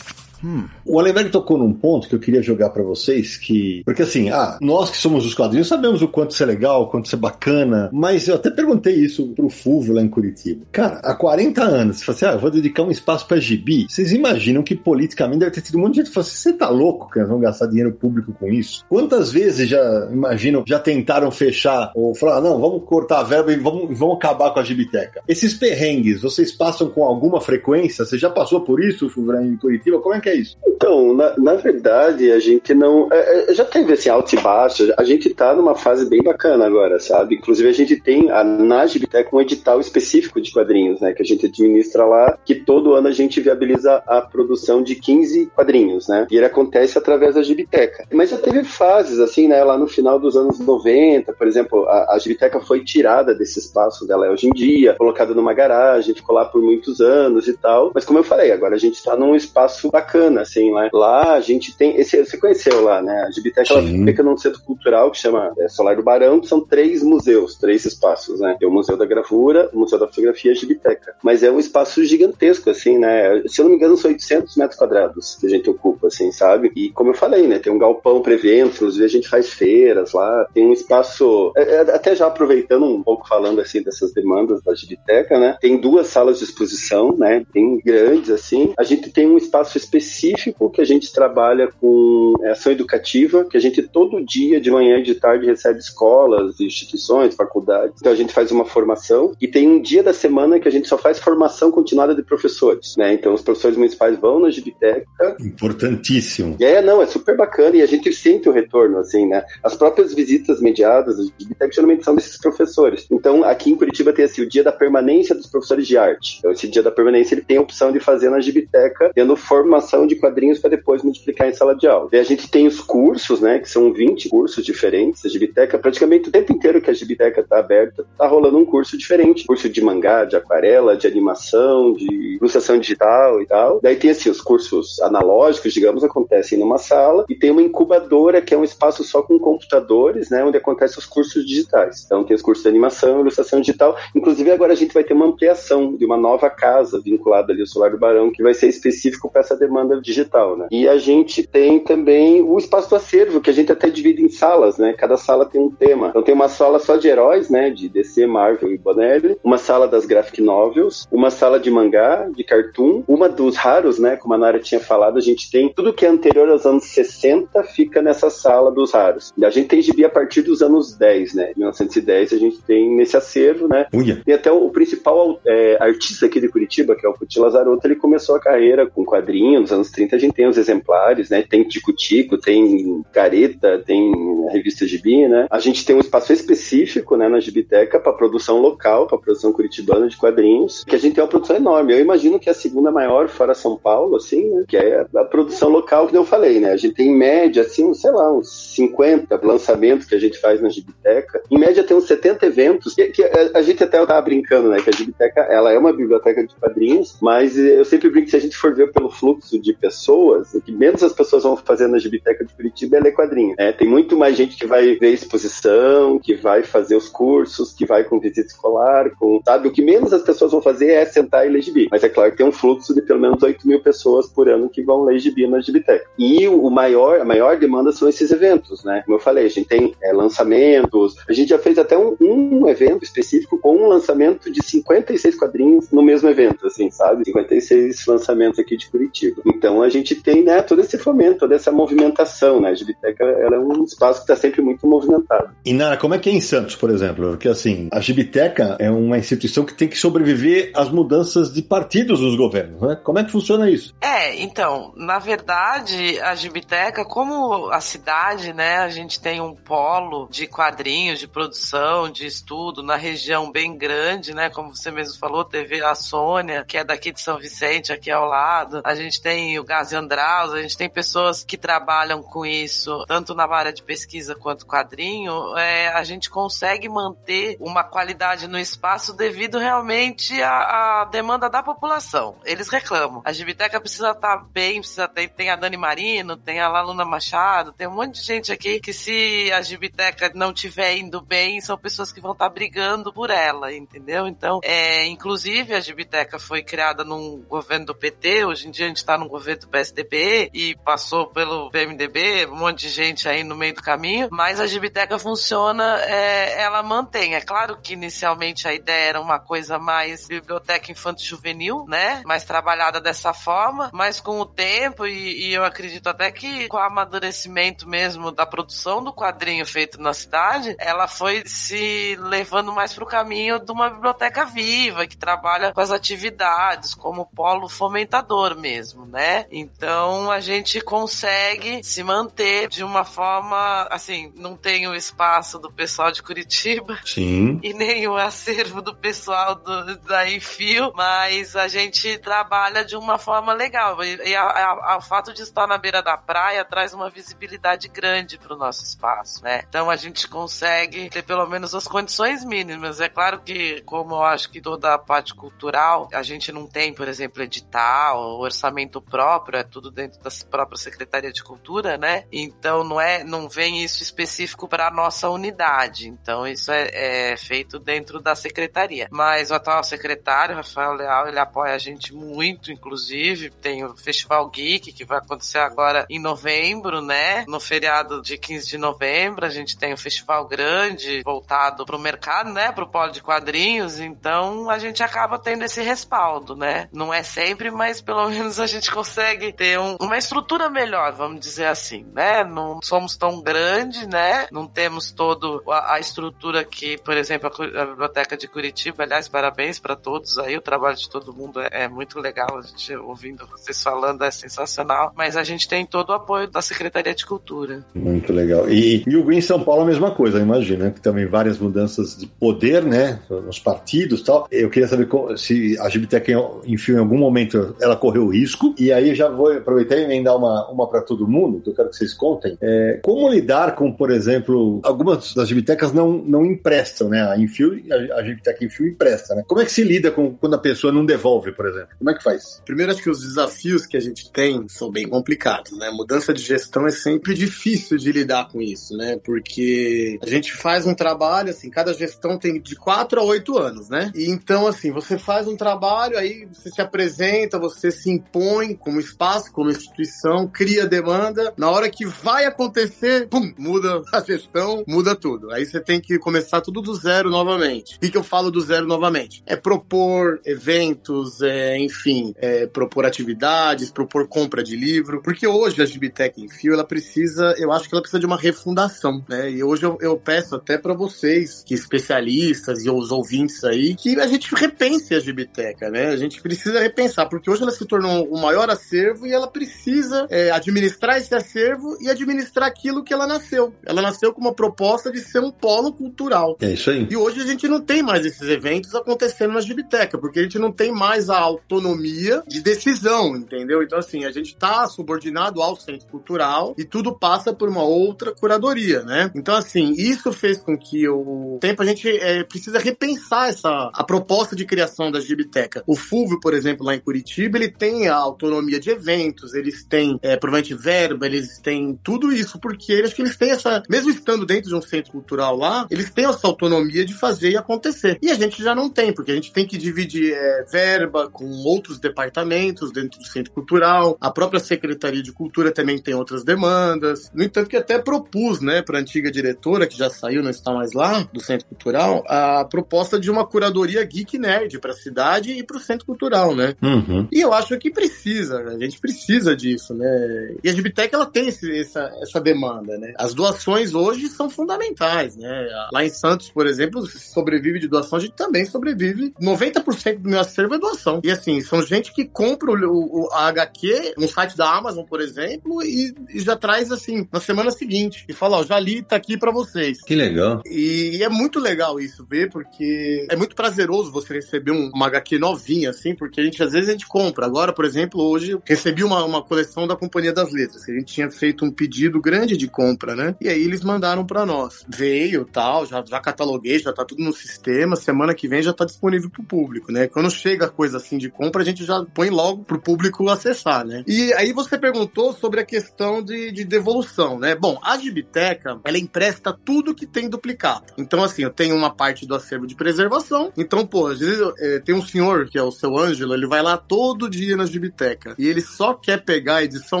Hum. O Alemberg tocou num ponto que eu queria jogar pra vocês, que... Porque assim, ah, nós que somos os quadrinhos sabemos o quanto isso é legal, o quanto isso é bacana, mas eu até perguntei isso pro Fulvio lá em Curitiba. Cara, há quarenta anos, você fala assim, ah, eu vou dedicar um espaço pra gibi. Vocês imaginam que politicamente deve ter tido um monte de gente que fala assim, você tá louco que nós vamos gastar dinheiro público com isso? Quantas vezes já, imaginam, já tentaram fechar ou falar, ah, não, vamos cortar a verba e vamos, vamos acabar com a gibiteca. Esses perrengues, vocês passam com alguma frequência? Você já passou por isso, Fulvio, lá em Curitiba? Como é que é isso? Então, na, na verdade, a gente não... É, já teve esse alto e baixo, a gente tá numa fase bem bacana agora, sabe? Inclusive, a gente tem a, na Gibiteca um edital específico de quadrinhos, né? Que a gente administra lá, que todo ano a gente viabiliza a produção de quinze quadrinhos, né? E ele acontece através da Gibiteca. Mas já teve fases, assim, né? Lá no final dos anos noventa, por exemplo, a, a Gibiteca foi tirada desse espaço dela hoje em dia, colocada numa garagem, ficou lá por muitos anos e tal. Mas como eu falei, agora a gente tá num espaço bacana, assim, lá. Lá a gente tem esse, você conheceu lá, né? A Gibiteca fica num centro cultural que chama é, Solar do Barão, que são três museus, três espaços, né? Tem o Museu da Gravura, o Museu da Fotografia e a Gibiteca. Mas é um espaço gigantesco, assim, né? Se eu não me engano, são oitocentos metros quadrados que a gente ocupa, assim, sabe? E como eu falei, né? Tem um galpão para eventos, inclusive a gente faz feiras lá, tem um espaço... É, é, até já aproveitando um pouco, falando, assim, dessas demandas da Gibiteca, né? Tem duas salas de exposição, né? Tem grandes, assim. A gente tem um espaço específico específico que a gente trabalha com ação educativa, que a gente todo dia, de manhã e de tarde, recebe escolas, instituições, faculdades. Então a gente faz uma formação e tem um dia da semana que a gente só faz formação continuada de professores, né? Então os professores municipais vão na Gibiteca. Importantíssimo. É, não, é super bacana e a gente sente o retorno, assim, né? As próprias visitas mediadas da Gibiteca geralmente são desses professores. Então aqui em Curitiba tem, assim, o dia da permanência dos professores de arte. Então esse dia da permanência ele tem a opção de fazer na Gibiteca, tendo formação formação de quadrinhos para depois multiplicar em sala de aula. E a gente tem os cursos, né, que são vinte cursos diferentes. A Gibiteca, praticamente o tempo inteiro que a Gibiteca está aberta, está rolando um curso diferente. Curso de mangá, de aquarela, de animação, de ilustração digital e tal. Daí tem, assim, os cursos analógicos, digamos, acontecem numa sala, e tem uma incubadora, que é um espaço só com computadores, né, onde acontecem os cursos digitais. Então tem os cursos de animação, ilustração digital. Inclusive agora a gente vai ter uma ampliação de uma nova casa vinculada ali ao Solar do Barão, que vai ser específico para essa demanda digital, né? E a gente tem também o espaço do acervo, que a gente até divide em salas, né? Cada sala tem um tema. Então tem uma sala só de heróis, né? De D C, Marvel e Bonelli, uma sala das graphic novels, uma sala de mangá, de cartoon, uma dos raros, né? Como a Nara tinha falado, a gente tem tudo que é anterior aos anos sessenta fica nessa sala dos raros. E a gente tem gibi a partir dos anos dez, né? mil novecentos e dez a gente tem nesse acervo, né? Uia. Tem até o principal é, artista aqui de Curitiba, que é o Puti Lazarotto, ele começou a carreira com quadrinhos. Nos anos trinta a gente tem os exemplares, né? Tem Tico-Tico, tem Careta, tem a revista Gibi, né? A gente tem um espaço específico, né, na Gibiteca para produção local, para produção curitibana de quadrinhos, que a gente tem uma produção enorme. Eu imagino que é a segunda maior fora São Paulo, assim, né? Que é a produção local que eu falei, né? A gente tem em média, assim, sei lá, uns cinquenta lançamentos que a gente faz na Gibiteca. Em média tem uns setenta eventos, que, que a, a gente até estava brincando, né? Que a Gibiteca, ela é uma biblioteca de quadrinhos, mas eu sempre brinco que se a gente for ver pelo fluxo de pessoas, o que menos as pessoas vão fazer na Gibiteca de Curitiba é ler quadrinho. É, tem muito mais gente que vai ver exposição, que vai fazer os cursos, que vai com visita escolar, com, sabe? O que menos as pessoas vão fazer é sentar e ler gibi. Mas é claro que tem um fluxo de pelo menos oito mil pessoas por ano que vão ler gibi na Gibiteca. E o maior, a maior demanda são esses eventos, né? Como eu falei, a gente tem é, lançamentos, a gente já fez até um, um evento específico com um lançamento de cinquenta e seis quadrinhos no mesmo evento, assim, sabe? cinquenta e seis lançamentos aqui de Curitiba. Então a gente tem, né, todo esse fomento, toda essa movimentação, né? A Gibiteca, ela é um espaço que está sempre muito movimentado. E Nara, como é que é em Santos, por exemplo? Porque assim, a Gibiteca é uma instituição que tem que sobreviver às mudanças de partidos nos governos, né? Como é que funciona isso? É, então, na verdade, a Gibiteca, como a cidade, né, a gente tem um polo de quadrinhos, de produção, de estudo na região bem grande, né? Como você mesmo falou, teve a Sônia, que é daqui de São Vicente, aqui ao lado. A gente tem o Gazi Andraus, a gente tem pessoas que trabalham com isso, tanto na área de pesquisa quanto quadrinho. É, a gente consegue manter uma qualidade no espaço devido realmente à, à demanda da população. Eles reclamam. A Gibiteca precisa estar bem, precisa ter, tem a Dani Marino, tem a Laluna Machado, tem um monte de gente aqui que, se a Gibiteca não estiver indo bem, são pessoas que vão estar brigando por ela, entendeu? Então, é, inclusive, a Gibiteca foi criada num governo do P T, hoje em dia a gente está no governo do P S D B e passou pelo P M D B, um monte de gente aí no meio do caminho, mas a Gibiteca funciona, é, ela mantém. É claro que inicialmente a ideia era uma coisa mais biblioteca infanto-juvenil, né? Mais trabalhada dessa forma, mas com o tempo, e, e eu acredito até que com o amadurecimento mesmo da produção do quadrinho feito na cidade, ela foi se levando mais pro caminho de uma biblioteca viva, que trabalha com as atividades, como polo fomentador mesmo, né? Então a gente consegue se manter de uma forma, assim, não tem o espaço do pessoal de Curitiba, sim, e nem o acervo do pessoal do, da Henfil, mas a gente trabalha de uma forma legal, e, e a, a, a, o fato de estar na beira da praia traz uma visibilidade grande pro nosso espaço, né? Então a gente consegue ter pelo menos as condições mínimas. É claro que, como eu acho que toda a parte cultural, a gente não tem, por exemplo, edital, orçamento próprio, é tudo dentro da própria Secretaria de Cultura, né? Então não é, não vem isso específico para a nossa unidade. Então isso é, é feito dentro da secretaria. Mas o atual secretário, Rafael Leal, ele apoia a gente muito, inclusive. Tem o Festival Geek, que vai acontecer agora em novembro, né? No feriado de quinze de novembro, a gente tem o Festival Grande, voltado pro mercado, né? Pro polo de quadrinhos. Então a gente acaba tendo esse respaldo, né? Não é sempre, mas pelo menos a gente consegue ter um, uma estrutura melhor, vamos dizer assim, né? Não somos tão grandes grande, né? Não temos todo a, a estrutura que, por exemplo, a, a Biblioteca de Curitiba. Aliás, parabéns para todos aí, o trabalho de todo mundo é, é muito legal, a gente ouvindo vocês falando é sensacional, mas a gente tem todo o apoio da Secretaria de Cultura. Muito legal. E, e o em São Paulo a mesma coisa, imagina, que também várias mudanças de poder, né, nos partidos e tal. Eu queria saber se a Gibiteca Henfil em algum momento ela correu risco, e aí já vou aproveitar e emendar uma, uma para todo mundo, que eu quero que vocês contem. É, como lidar com, por exemplo, algumas das gibitecas não, não emprestam, né, a Henfil, a, a Gibiteca Henfil empresta, né? Como é que se lida com quando a pessoa não devolve, por exemplo? Como é que faz? Primeiro, acho que os desafios que a gente tem são bem complicados, né? Mudança de gestão é sempre difícil de lidar com isso, né? Porque a gente faz um trabalho, assim, cada gestão tem de quatro a oito anos, né? E então, assim, você faz um trabalho, aí você se apresenta, você se impõe como espaço, como instituição, cria demanda. Na hora que vai acontecer, pum, muda a gestão, muda tudo. Aí você tem que começar tudo do zero novamente. E que eu falo do zero novamente? É propor eventos, é, enfim, é, propor atividades, propor compra de livro, porque hoje a Gibiteca Henfil, ela precisa, eu acho que ela precisa de uma refundação, né? E hoje eu, eu peço até pra vocês, que especialistas e os ouvintes aí, que a gente repense a Gibiteca, né? A gente precisa repensar, porque hoje ela se tornou o maior acervo e ela precisa é, administrar esse acervo e administrar aquilo que ela nasceu. Ela nasceu com uma proposta de ser um polo cultural. É isso aí. E hoje a gente não tem mais esses eventos acontecendo na Gibiteca, porque a gente não tem mais a autonomia de decisão, entendeu? Então, assim, a gente tá subordinado ao centro cultural e tudo passa por uma outra curadoria, né? Então, assim, isso fez com que o tempo a gente é, precisa repensar essa, a proposta de criação da Gibiteca. O Fulvio, por exemplo, lá em Curitiba, ele tem a autonomia de eventos, eles têm é, provavelmente verba, eles têm tudo isso, porque eles, que eles têm essa, mesmo estando dentro de um centro cultural lá, eles têm essa autonomia de fazer e acontecer. E a gente já não tem, porque a gente tem que dividir é, verba com outros departamentos dentro do centro cultural, a própria Secretaria de Cultura também tem outras demandas. No entanto, que até propus, né, para a antiga diretora, que já saiu, não está mais lá, do Centro Cultural, a proposta de uma curadoria geek nerd para a cidade e para o Centro Cultural, né? Uhum. E eu acho que precisa, a gente precisa disso, né? E a Gibiteca, ela tem esse, essa, essa demanda, né? As doações hoje são fundamentais, né? Lá em Santos, por exemplo, se sobrevive de doação, a gente também sobrevive. noventa por cento do meu acervo é doação. E assim, são gente que compra o, o, a agá quê no site da Amazon, por exemplo, e, e já traz, assim, na semana seguinte, e fala, ó, já li, tá aqui pra vocês. Que legal. E, e é muito legal isso, ver, porque é muito prazeroso você receber um, uma agá quê novinha, assim, porque a gente, às vezes, a gente compra. Agora, por exemplo, hoje, eu recebi uma, uma coleção da Companhia das Letras, que a gente tinha feito um pedido grande de compra, né? E aí eles mandaram pra nós. Veio, tal, já, já cataloguei, já tá tudo no sistema, semana que vem já tá disponível pro público, né? Quando chega coisa assim de compra, a gente já põe logo pro público acessar, né? E aí você perguntou sobre a questão de, de devolução, né? Bom, a Gibiteca, ela empresta tudo que tem duplicado. Então, assim, eu tenho uma parte do acervo de preservação. Então, pô, às vezes eu, é, tem um senhor, que é o seu Ângelo, ele vai lá todo dia na Gibiteca. E ele só quer pegar a edição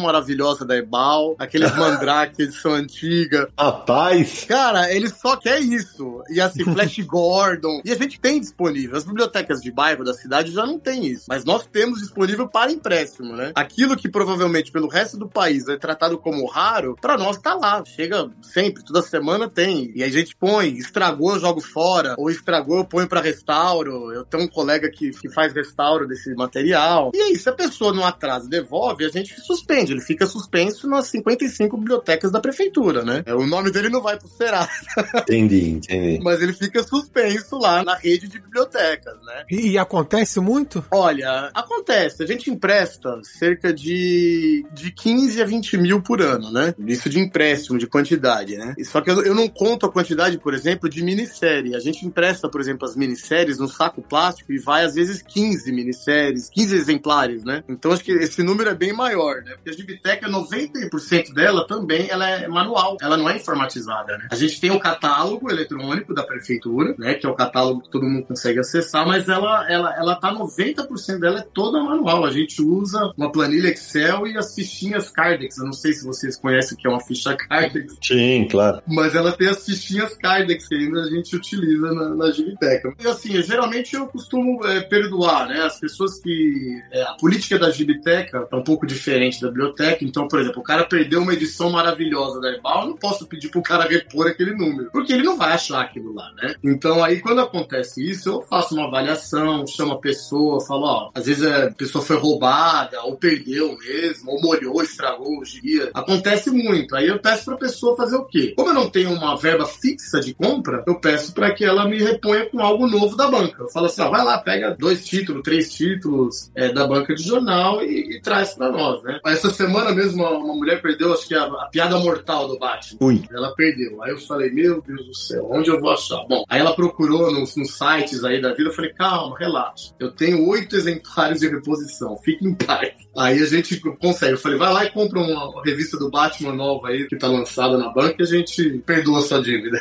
maravilhosa da Ebal, aqueles mandrake, edição antiga. Rapaz! Cara, ele só quer isso. E assim, Flash Gordon. E a gente tem disponível. As bibliotecas de bairro da cidade já não tem isso. Mas nós temos disponível para empréstimo, né? Aquilo que provavelmente pelo resto do país é tratado como raro, pra nós tá lá, chega sempre, toda semana tem, e a gente põe, estragou, eu jogo fora, ou estragou, eu ponho pra restauro, eu tenho um colega que, que faz restauro desse material, e aí se a pessoa não atrasa e devolve, a gente suspende, ele fica suspenso nas cinquenta e cinco bibliotecas da prefeitura, né? O nome dele não vai pro Serasa. Entendi, entendi. Mas ele fica suspenso lá na rede de bibliotecas, né? E, e acontece muito? Olha, acontece, a gente empresta cerca de, de quinze a vinte mil por ano, né? Isso de empréstimo, de quantidade, né? Só que eu, eu não conto a quantidade, por exemplo, de minissérie. A gente empresta, por exemplo, as minisséries no saco plástico e vai, às vezes, quinze minisséries, quinze exemplares, né? Então, acho que esse número é bem maior, né? Porque a Gibiteca, noventa por cento dela também, ela é manual, ela não é informatizada, né? A gente tem o catálogo eletrônico da prefeitura, né? Que é o catálogo que todo mundo consegue acessar, mas ela, ela, ela tá noventa por cento dela é toda manual. A gente usa uma planilha Excel e as fichinhas Cardex. Eu não sei se vocês conhecem o que é uma ficha Cardex. Sim, claro. Mas ela tem as fichinhas Cardex que ainda a gente utiliza na, na Gibiteca. E assim, eu, geralmente eu costumo é, perdoar, né? As pessoas que... É, a política da Gibiteca tá um pouco diferente da biblioteca. Então, por exemplo, o cara perdeu uma edição maravilhosa da Ebal, eu não posso pedir pro cara repor aquele número, porque ele não vai achar aquilo lá, né? Então aí quando acontece isso, eu faço uma avaliação, chamo a pessoa, falo, ó, às vezes a pessoa foi roubada, ou perdeu mesmo, ou molhou, estragou o dia. Acontece muito. Aí eu peço pra pessoa fazer o quê? Como eu não tenho uma verba fixa de compra, eu peço pra que ela me reponha com algo novo da banca. Eu falo assim, ó, vai lá, pega dois títulos, três títulos é, da banca de jornal e, e traz pra nós, né? Essa semana mesmo, uma, uma mulher perdeu, acho que a, a piada mortal do Batman. Ui. Ela perdeu. Aí eu falei, meu Deus do céu, onde eu vou achar? Bom, aí ela procurou nos, nos sites aí da vida, eu falei, calma, relaxa. Eu tenho oito exemplares de reposição, fique em paz. Aí a gente consegue. Eu falei, vai lá e compra uma revista do Batman nova aí, que tá lançada na banca, e a gente perdoa a sua dívida.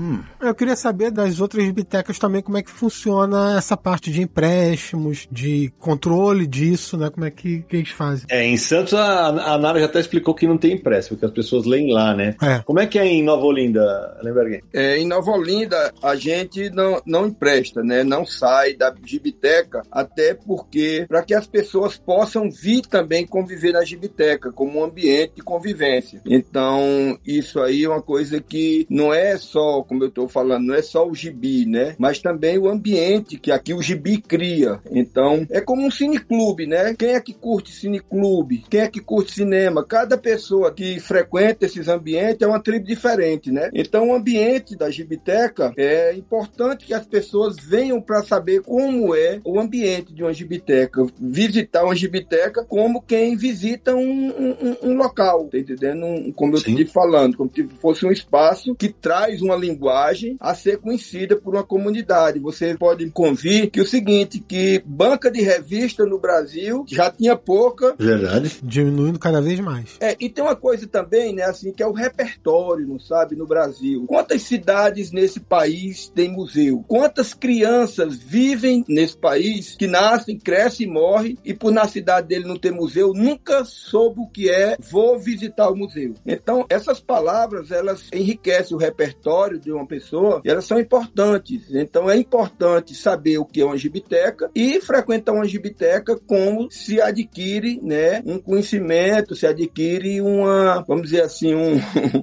Hum. Eu queria saber das outras gibitecas também como é que funciona essa parte de empréstimos, de controle disso, né? Como é que, que eles fazem? É, em Santos a, a Nara já até explicou que não tem empréstimo, que as pessoas leem lá, né? É. Como é que é em Nova Olinda, Alemberg? É, em Nova Olinda a gente não, não empresta, né? Não sai da gibiteca, até porque para que as pessoas possam vir também conviver na gibiteca, como um ambiente de convivência. Então, isso aí é uma coisa que não é só, como eu estou falando, não é só o gibi, né? Mas também o ambiente que aqui o gibi cria. Então, é como um cineclube, né? Quem é que curte cineclube? Quem é que curte cinema? Cada pessoa que frequenta esses ambientes é uma tribo diferente, né? Então, o ambiente da gibiteca é importante que as pessoas venham para saber como é o ambiente de uma gibiteca. Visitar uma gibiteca como quem visita um, um, um local, tá entendendo? Um, como eu estive falando, como se fosse um espaço que traz uma linguagem linguagem a ser conhecida por uma comunidade. Você pode convir que o seguinte, que banca de revista no Brasil já tinha pouca. Verdade. Diminuindo cada vez mais. É, e tem uma coisa também, né, assim, que é o repertório, não sabe, no Brasil. Quantas cidades nesse país tem museu? Quantas crianças vivem nesse país que nascem, crescem e morrem e por na cidade dele não ter museu, nunca soube o que é, vou visitar o museu. Então, essas palavras, elas enriquecem o repertório de uma pessoa, elas são importantes. Então é importante saber o que é uma gibiteca e frequentar uma gibiteca como se adquire, né, um conhecimento, se adquire uma, vamos dizer assim, um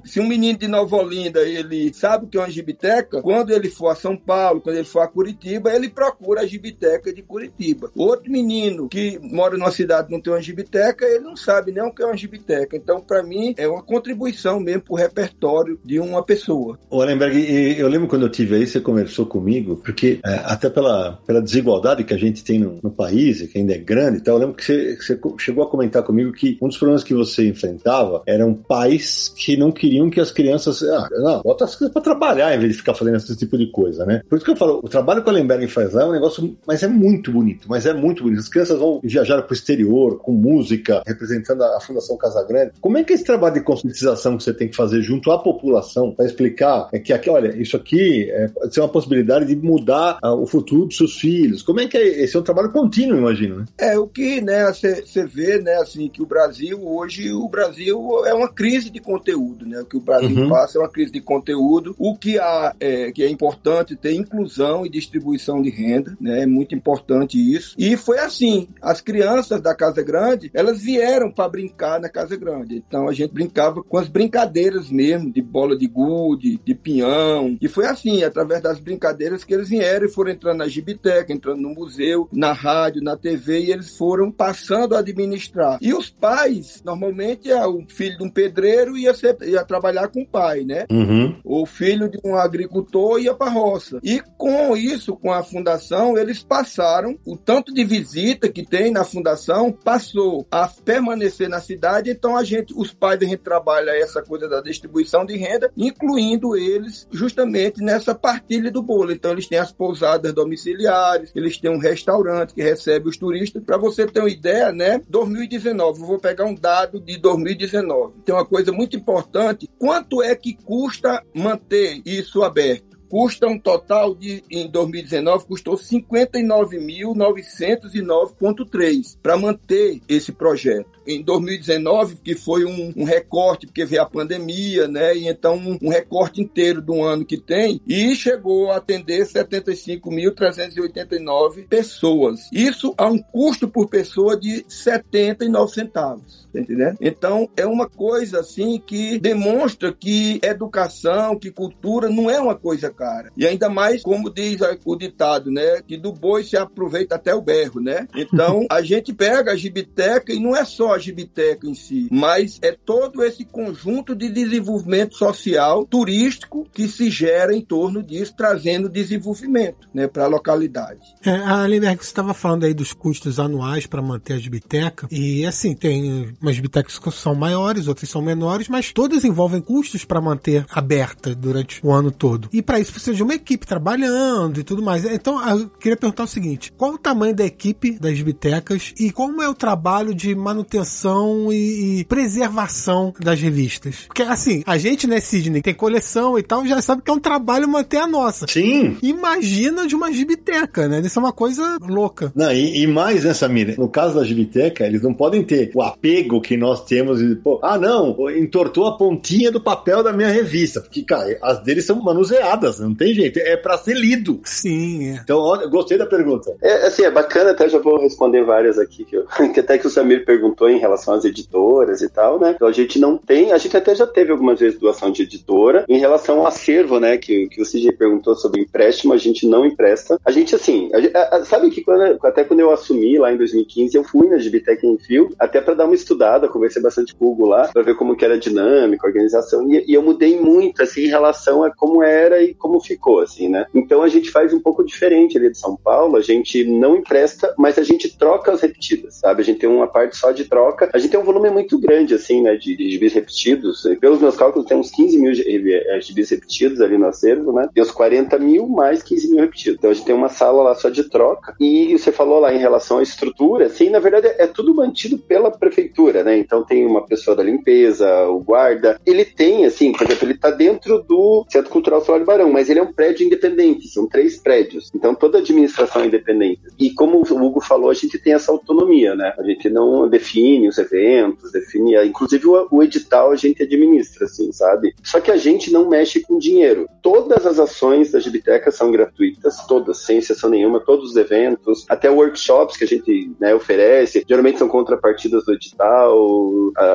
se um menino de Nova Olinda ele sabe o que é uma gibiteca, quando ele for a São Paulo, quando ele for a Curitiba, ele procura a gibiteca de Curitiba. Outro menino que mora numa cidade que não tem uma gibiteca, ele não sabe nem o que é uma gibiteca. Então, para mim, é uma contribuição mesmo pro repertório de uma pessoa. Olha, eu lembro quando eu estive aí, você conversou comigo, porque é, até pela, pela desigualdade que a gente tem no, no país, que ainda é grande e tal, eu lembro que você, que você chegou a comentar comigo que um dos problemas que você enfrentava eram pais que não queriam que as crianças... Ah, não, bota as crianças pra trabalhar em vez de ficar fazendo esse tipo de coisa, né? Por isso que eu falo, o trabalho que a Alemberg faz lá é um negócio... Mas é muito bonito, mas é muito bonito. As crianças vão viajar pro exterior, com música, representando a, a Fundação Casa Grande. Como é que é esse trabalho de conscientização que você tem que fazer junto à população para explicar... É que aqui, olha, isso aqui é, é uma possibilidade de mudar ah, o futuro dos seus filhos. Como é que é? Esse é um trabalho contínuo, imagino, né? É, o que, né, você vê, né, assim, que o Brasil hoje, o Brasil é uma crise de conteúdo, né? O que o Brasil uhum. passa é uma crise de conteúdo. O que há, é, que é importante ter inclusão e distribuição de renda, né? É muito importante isso. E foi assim, as crianças da Casa Grande, elas vieram para brincar na Casa Grande. Então a gente brincava com as brincadeiras mesmo, de bola de gude, de pinhão, e foi assim, através das brincadeiras que eles vieram e foram entrando na gibiteca, entrando no museu, na rádio, na T V, e eles foram passando a administrar. E os pais, normalmente, o filho de um pedreiro ia, ser, ia trabalhar com o pai, né? Uhum. O filho de um agricultor ia pra roça. E com isso, com a fundação, eles passaram, o tanto de visita que tem na fundação, passou a permanecer na cidade, então a gente, os pais, a gente trabalha essa coisa da distribuição de renda, incluindo eles eles justamente nessa partilha do bolo. Então eles têm as pousadas domiciliares, eles têm um restaurante que recebe os turistas. Para você ter uma ideia, né? dois mil e dezenove, eu vou pegar um dado de dois mil e dezenove. Tem uma coisa muito importante, quanto é que custa manter isso aberto? Custa um total de, em dois mil e dezenove, custou cinquenta e nove mil, novecentos e nove vírgula três para manter esse projeto. em dois mil e dezenove, que foi um, um recorte, porque veio a pandemia, né? E então um, um recorte inteiro do ano que tem, e chegou a atender setenta e cinco mil trezentos e oitenta e nove pessoas. Isso a um custo por pessoa de setenta e nove centavos, tá entendendo? Então é uma coisa assim que demonstra que educação, que cultura não é uma coisa cara. E ainda mais, como diz o ditado, né? Que do boi se aproveita até o berro, né? Então a gente pega a gibiteca, e não é só a gibiteca em si, mas é todo esse conjunto de desenvolvimento social, turístico, que se gera em torno disso, trazendo desenvolvimento, né, para a localidade. É, Alemberg, você estava falando aí dos custos anuais para manter a gibiteca, e assim, tem umas gibitecas que são maiores, outras são menores, mas todas envolvem custos para manter aberta durante o ano todo. E para isso precisa de uma equipe trabalhando e tudo mais. Então, eu queria perguntar o seguinte: qual o tamanho da equipe das gibitecas e como é o trabalho de manutenção e, e preservação das revistas? Porque assim, a gente, né, Sidney, tem coleção e tal, já sabe que é um trabalho manter a nossa. Sim. Imagina de uma gibiteca, né? Isso é uma coisa louca. Não, e, e mais, né, Samira? No caso da gibiteca, eles não podem ter o apego que nós temos e, pô, ah, não, entortou a pontinha do papel da minha revista. Porque, cara, as deles são manuseadas, não tem jeito. É pra ser lido. Sim. É. Então, olha, gostei da pergunta. É, assim, é bacana, até já vou responder várias aqui, que, eu, que até que o Samir perguntou em relação às editoras e tal, né? Então, a gente não tem, a gente até já teve algumas vezes doação de editora. Em relação ao acervo, né, que, que o C J perguntou sobre empréstimo, a gente não empresta. A gente, assim, a, a, sabe que quando, até quando eu assumi lá em dois mil e quinze, eu fui na Gibiteca Henfil, até pra dar uma estudada, eu conversei bastante com o Hugo lá, pra ver como que era a dinâmica, a organização, e, e eu mudei muito, assim, em relação a como era e como ficou, assim, né? Então a gente faz um pouco diferente ali de São Paulo, a gente não empresta, mas a gente troca as repetidas, sabe? A gente tem uma parte só de troca, a gente tem um volume muito grande, assim, né, de, de gibis repetidos, e pelos meus cálculos tem uns quinze mil gibis repetidos ali no acervo, né? Tem uns quarenta mil mais quinze mil repetidos. Então a gente tem uma sala lá só de troca. E você falou lá em relação à estrutura, assim, na verdade é tudo mantido pela prefeitura, né? Então tem uma pessoa da limpeza, o guarda, ele tem, assim, por exemplo, ele tá dentro do Centro Cultural Solar do Barão, mas ele é um prédio independente, são três prédios. Então toda a administração é independente. E como o Hugo falou, a gente tem essa autonomia, né? A gente não define os eventos, define, inclusive o, o edital a gente administra, assim, sabe? Só que a gente não mexe com dinheiro. Todas as ações da Gibiteca são gratuitas, todas, sem exceção nenhuma, todos os eventos, até workshops que a gente, né, oferece, geralmente são contrapartidas do edital,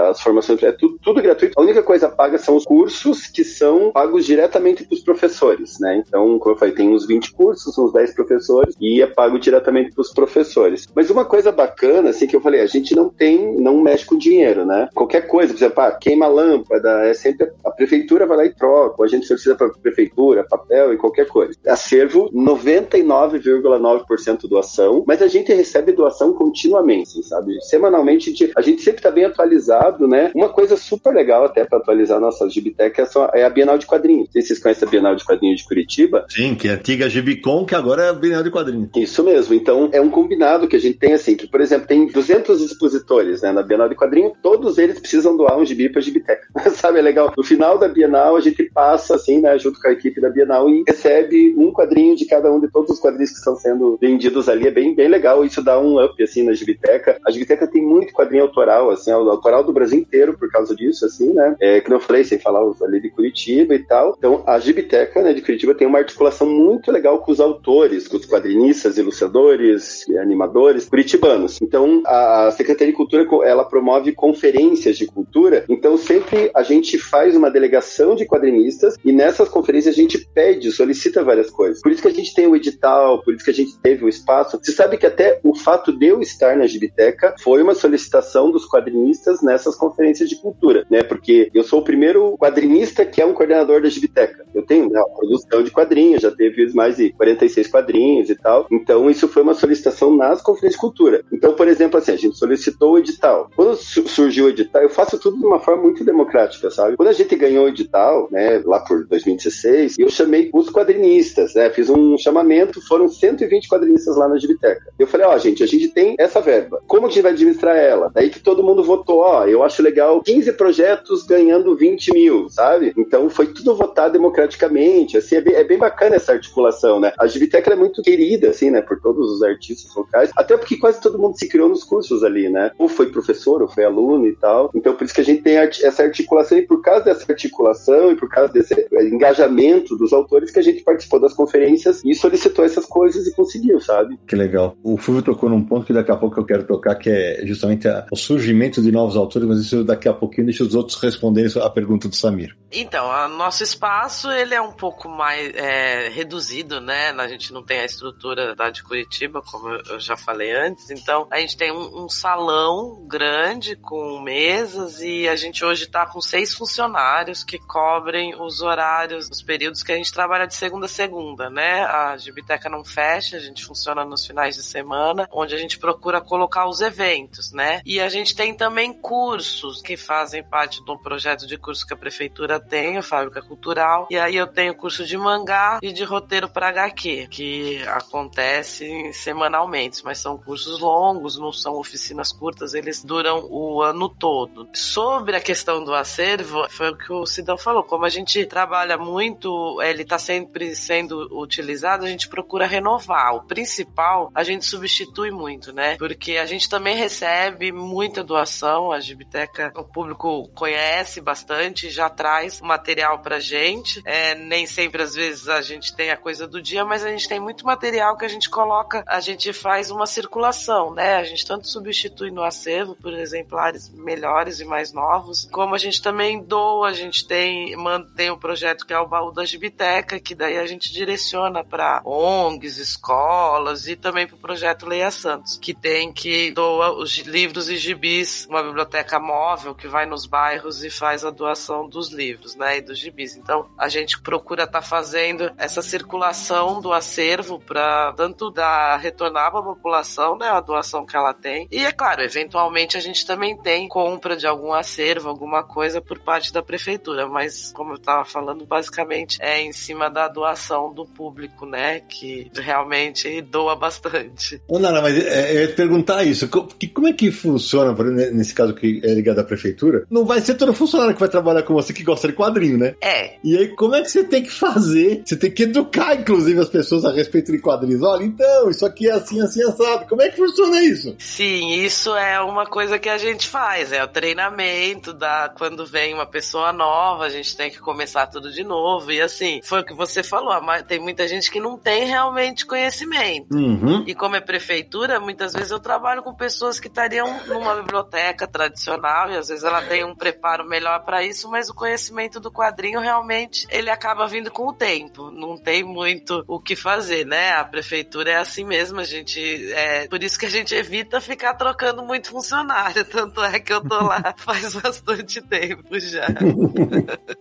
as formações, é tudo, tudo gratuito. A única coisa paga são os cursos, que são pagos diretamente para os professores, né? Então, como eu falei, tem uns vinte cursos, uns dez professores, e é pago diretamente para os professores. Mas uma coisa bacana, assim, que eu falei, a gente não tem, não mexe com dinheiro, né? Qualquer coisa, por exemplo, ah, queima a lâmpada, é sempre a prefeitura vai lá e troca, a gente solicita para a prefeitura, papel e qualquer coisa. Acervo, noventa e nove vírgula nove por cento doação, mas a gente recebe doação continuamente, assim, sabe? Semanalmente, a gente, a gente sempre está bem atualizado, né? Uma coisa super legal até para atualizar a nossa Gibiteca é, só, é a Bienal de Quadrinhos. Não sei se vocês conhecem a Bienal de Quadrinhos de Curitiba. Sim, que é a antiga Gibicon, que agora é a Bienal de Quadrinhos. Isso mesmo. Então, é um combinado que a gente tem, assim, que, por exemplo, tem duzentos expositores, né, na Bienal de Quadrinhos, todos eles precisam doar um gibi para Gibiteca. Sabe, é legal. No final da Bienal, a gente passa, assim, né, junto com a equipe da Bienal e recebe um quadrinho de cada um de todos os quadrinhos que estão sendo vendidos ali. É bem, bem legal. Isso dá um up, assim, na Gibiteca. A Gibiteca tem muito quadrinho autoral, assim, autoral do Brasil inteiro por causa disso, assim, né? É, que não falei, sem falar os ali de Curitiba e tal. Então, a Gibiteca, né, de Curitiba tem uma articulação muito legal com os autores, com os quadrinistas, ilustradores, animadores curitibanos. Então, a Secretaria de Cultura, ela promove conferências de cultura. Então, sempre a gente faz uma delegação de quadrinistas e nessas conferências a gente pede, solicita várias coisas. Por isso que a gente tem o edital, por isso que a gente teve o espaço. Você sabe que até o fato de eu estar na Gibiteca foi uma solicitação dos quadrinistas nessas conferências de cultura, né? Porque eu sou o primeiro quadrinista que é um coordenador da Gibiteca. Eu tenho, né, produção de quadrinhos, já teve mais de quarenta e seis quadrinhos e tal. Então, isso foi uma solicitação nas conferências de cultura. Então, por exemplo, assim, a gente solicitou o edital. Quando surgiu o edital, eu faço tudo de uma forma muito democrática, sabe? Quando a gente ganhou o edital, né, lá por dois mil e dezesseis, eu chamei os quadrinistas, né? Fiz um chamamento, foram cento e vinte quadrinistas lá na Gibiteca. Eu falei, ó, oh, gente, a gente tem essa verba. Como que a gente vai administrar ela? Daí que todo mundo votou, ó, oh, eu acho legal quinze projetos ganhando vinte mil, sabe? Então foi tudo votado democraticamente, assim, é bem, é bem bacana essa articulação, né? A Gibiteca é muito querida, assim, né, por todos os artistas locais, até porque quase todo mundo se criou nos cursos ali, né? Ou foi foi professor, eu fui aluno e tal. Então, por isso que a gente tem essa articulação, e por causa dessa articulação e por causa desse engajamento dos autores que a gente participou das conferências e solicitou essas coisas e conseguiu, sabe? Que legal. O Fulvio tocou num ponto que daqui a pouco eu quero tocar, que é justamente a, o surgimento de novos autores, mas isso daqui a pouquinho deixa os outros responderem a pergunta do Samir. Então, o nosso espaço, ele é um pouco mais é, reduzido, né? A gente não tem a estrutura da de Curitiba, como eu já falei antes, então a gente tem um, um salão grande com mesas e a gente hoje está com seis funcionários que cobrem os horários, os períodos que a gente trabalha de segunda a segunda, né? A Gibiteca não fecha, a gente funciona nos finais de semana, onde a gente procura colocar os eventos, né? E a gente tem também cursos que fazem parte de um projeto de curso que a prefeitura tem, a Fábrica Cultural, e aí eu tenho curso de mangá e de roteiro para agá quê, que acontece semanalmente, mas são cursos longos, não são oficinas curtas, eles duram o ano todo. Sobre a questão do acervo, foi o que o Sidão falou, como a gente trabalha muito, ele está sempre sendo utilizado, a gente procura renovar. O principal, a gente substitui muito, né? Porque a gente também recebe muita doação, a Gibiteca, o público conhece bastante, já traz material pra gente, é, nem sempre às vezes a gente tem a coisa do dia, mas a gente tem muito material que a gente coloca, a gente faz uma circulação, né? A gente tanto substitui no acervo por exemplares melhores e mais novos, como a gente também doa, a gente tem, mantém o projeto que é o Baú da Gibiteca, que daí a gente direciona para O N Gs, escolas e também para o projeto Leia Santos, que tem que doa os livros e gibis, uma biblioteca móvel que vai nos bairros e faz a doação dos livros, né, e dos gibis. Então, a gente procura estar tá fazendo essa circulação do acervo para tanto dar, retornar para a população, né, a doação que ela tem. E, é claro, eventualmente a gente também tem compra de algum acervo, alguma coisa por parte da prefeitura, mas, como eu estava falando, basicamente é em cima da doação do público, né, que realmente doa bastante. Ô, Nara, mas é, eu ia te perguntar isso, como é que funciona, nesse caso que é ligado à prefeitura, não vai ser todo funcionário que vai trabalhar com você que gosta de quadrinho, né? É. E aí, como é que você tem que fazer? Você tem que educar, inclusive, as pessoas a respeito de quadrinhos. Olha, então, isso aqui é assim, assim, assado. Como é que funciona isso? Sim, isso é uma coisa que a gente faz, é o treinamento da... Quando vem uma pessoa nova, a gente tem que começar tudo de novo, e assim, foi o que você falou, mas tem muita gente que não tem realmente conhecimento. Uhum. E como é prefeitura, muitas vezes eu trabalho com pessoas que estariam numa biblioteca tradicional, e às vezes ela tem um preparo melhor para isso, mas o conhecimento do quadrinho realmente, ele acaba vindo com o tempo, não tem muito o que fazer, né? A prefeitura é assim mesmo, a gente, é, por isso que a gente evita ficar trocando muito funcionário, tanto é que eu tô lá faz bastante tempo já.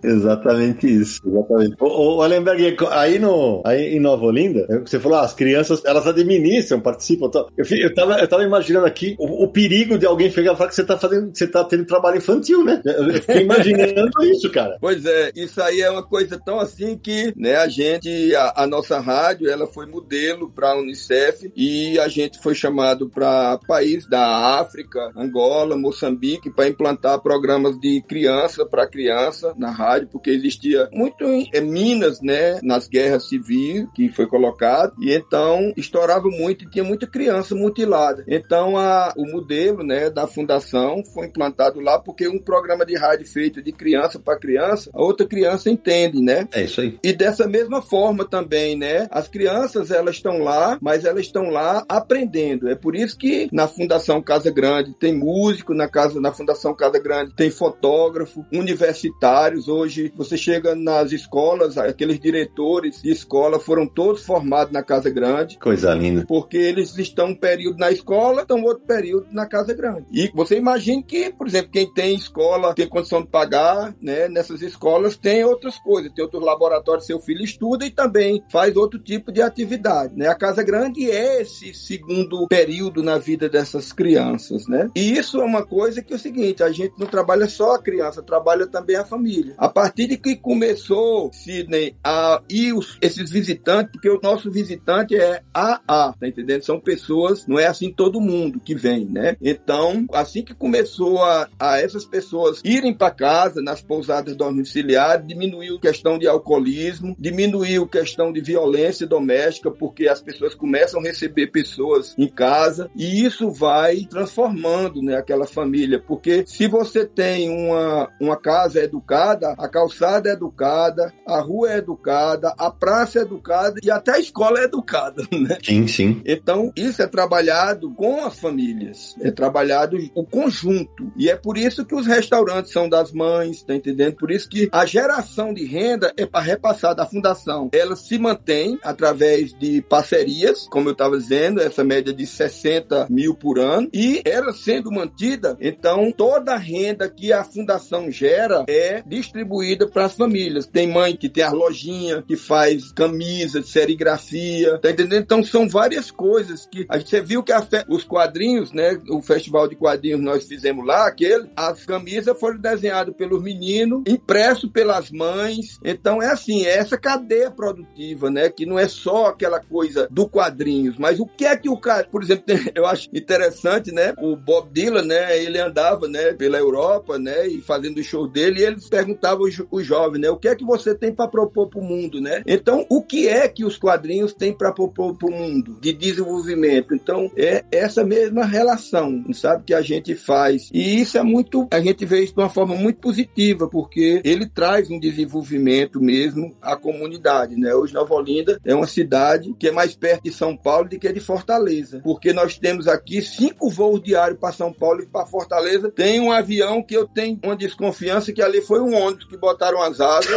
Exatamente isso, exatamente. Ô, ô Alemberg, aí, no, aí em Nova Olinda, você falou, ah, as crianças, elas administram, participam, tal. Eu, eu, tava, eu tava imaginando aqui o, o perigo de alguém chegar e falar que você tá fazendo, você tá tendo trabalho infantil, né? Eu fiquei imaginando isso, cara. Pois é, isso aí é uma coisa tão assim que, né, a gente, a, a nossa rádio, ela foi modelo pra Unicef e a gente foi chamado pra país da África, Angola, Moçambique, pra implantar programas de criança pra criança na rádio, porque existia muito em é, Minas, né, nas guerras civis que foi colocado, e então estourava muito e tinha muita criança mutilada. Então a, o modelo, né, da fundação foi implantado lá porque um programa de rádio feito de criança para criança, a outra criança entende, né? É isso aí. E dessa mesma forma também, né? As crianças, elas estão lá, mas elas estão lá aprendendo. É por isso que na Fundação Casa Grande tem músico, na, casa, na Fundação Casa Grande tem fotógrafo, universitários. Hoje você chega nas escolas, aqueles diretores de escola foram todos formados na Casa Grande. Coisa linda. Porque eles estão um período na escola, estão outro período na Casa Grande. E você imagina que, por exemplo, quem tem escola, tem condição de pagar, né, nessas escolas tem outras coisas, tem outros laboratórios, seu filho estuda e também faz outro tipo de atividade, né? A Casa Grande é esse segundo período na vida dessas crianças, né? E isso é uma coisa que é o seguinte, a gente não trabalha só a criança, trabalha também a família. A partir de que começou, Sidney, a ir os, esses visitantes, porque o nosso visitante é A A, tá entendendo? São pessoas, não é assim todo mundo que vem, né? Então, assim que começou a, a essas pessoas irem para casa, nas pousadas domiciliares, diminuiu a questão de alcoolismo, diminuiu a questão de violência doméstica, porque as pessoas começam a receber pessoas em casa, e isso vai transformar formando, né, aquela família, porque se você tem uma, uma casa educada, a calçada é educada, a rua é educada, a praça é educada e até a escola é educada, né? Sim, sim. Então, isso é trabalhado com as famílias, é trabalhado o conjunto, e é por isso que os restaurantes são das mães, tá entendendo? Por isso que a geração de renda é para repassar da fundação. Ela se mantém através de parcerias, como eu estava dizendo, essa média de sessenta mil por ano, e ela sendo mantida, então toda a renda que a fundação gera é distribuída para as famílias. Tem mãe que tem a lojinha, que faz camisa, serigrafia, tá entendendo? Então são várias coisas que a gente, você viu que a fe... os quadrinhos, né, o festival de quadrinhos nós fizemos lá, aquele, as camisas foram desenhadas pelos meninos, impresso pelas mães. Então é assim, é essa cadeia produtiva, né, que não é só aquela coisa do quadrinhos, mas o que é que o cara, por exemplo, eu acho interessante, né, o Bob Dylan, né, ele andava, né, pela Europa, né, e fazendo o show dele, e eles perguntavam os jo- jovens, né, o que é que você tem para propor pro mundo, né? Então, o que é que os quadrinhos têm para propor pro mundo de desenvolvimento? Então, é essa mesma relação, sabe, que a gente faz. E isso é muito, a gente vê isso de uma forma muito positiva, porque ele traz um desenvolvimento mesmo à comunidade, né? Hoje, Nova Olinda é uma cidade que é mais perto de São Paulo do que de Fortaleza, porque nós temos aqui cinco voos diários para São Paulo e para Fortaleza. Tem um avião que eu tenho uma desconfiança que ali foi um ônibus que botaram as asas.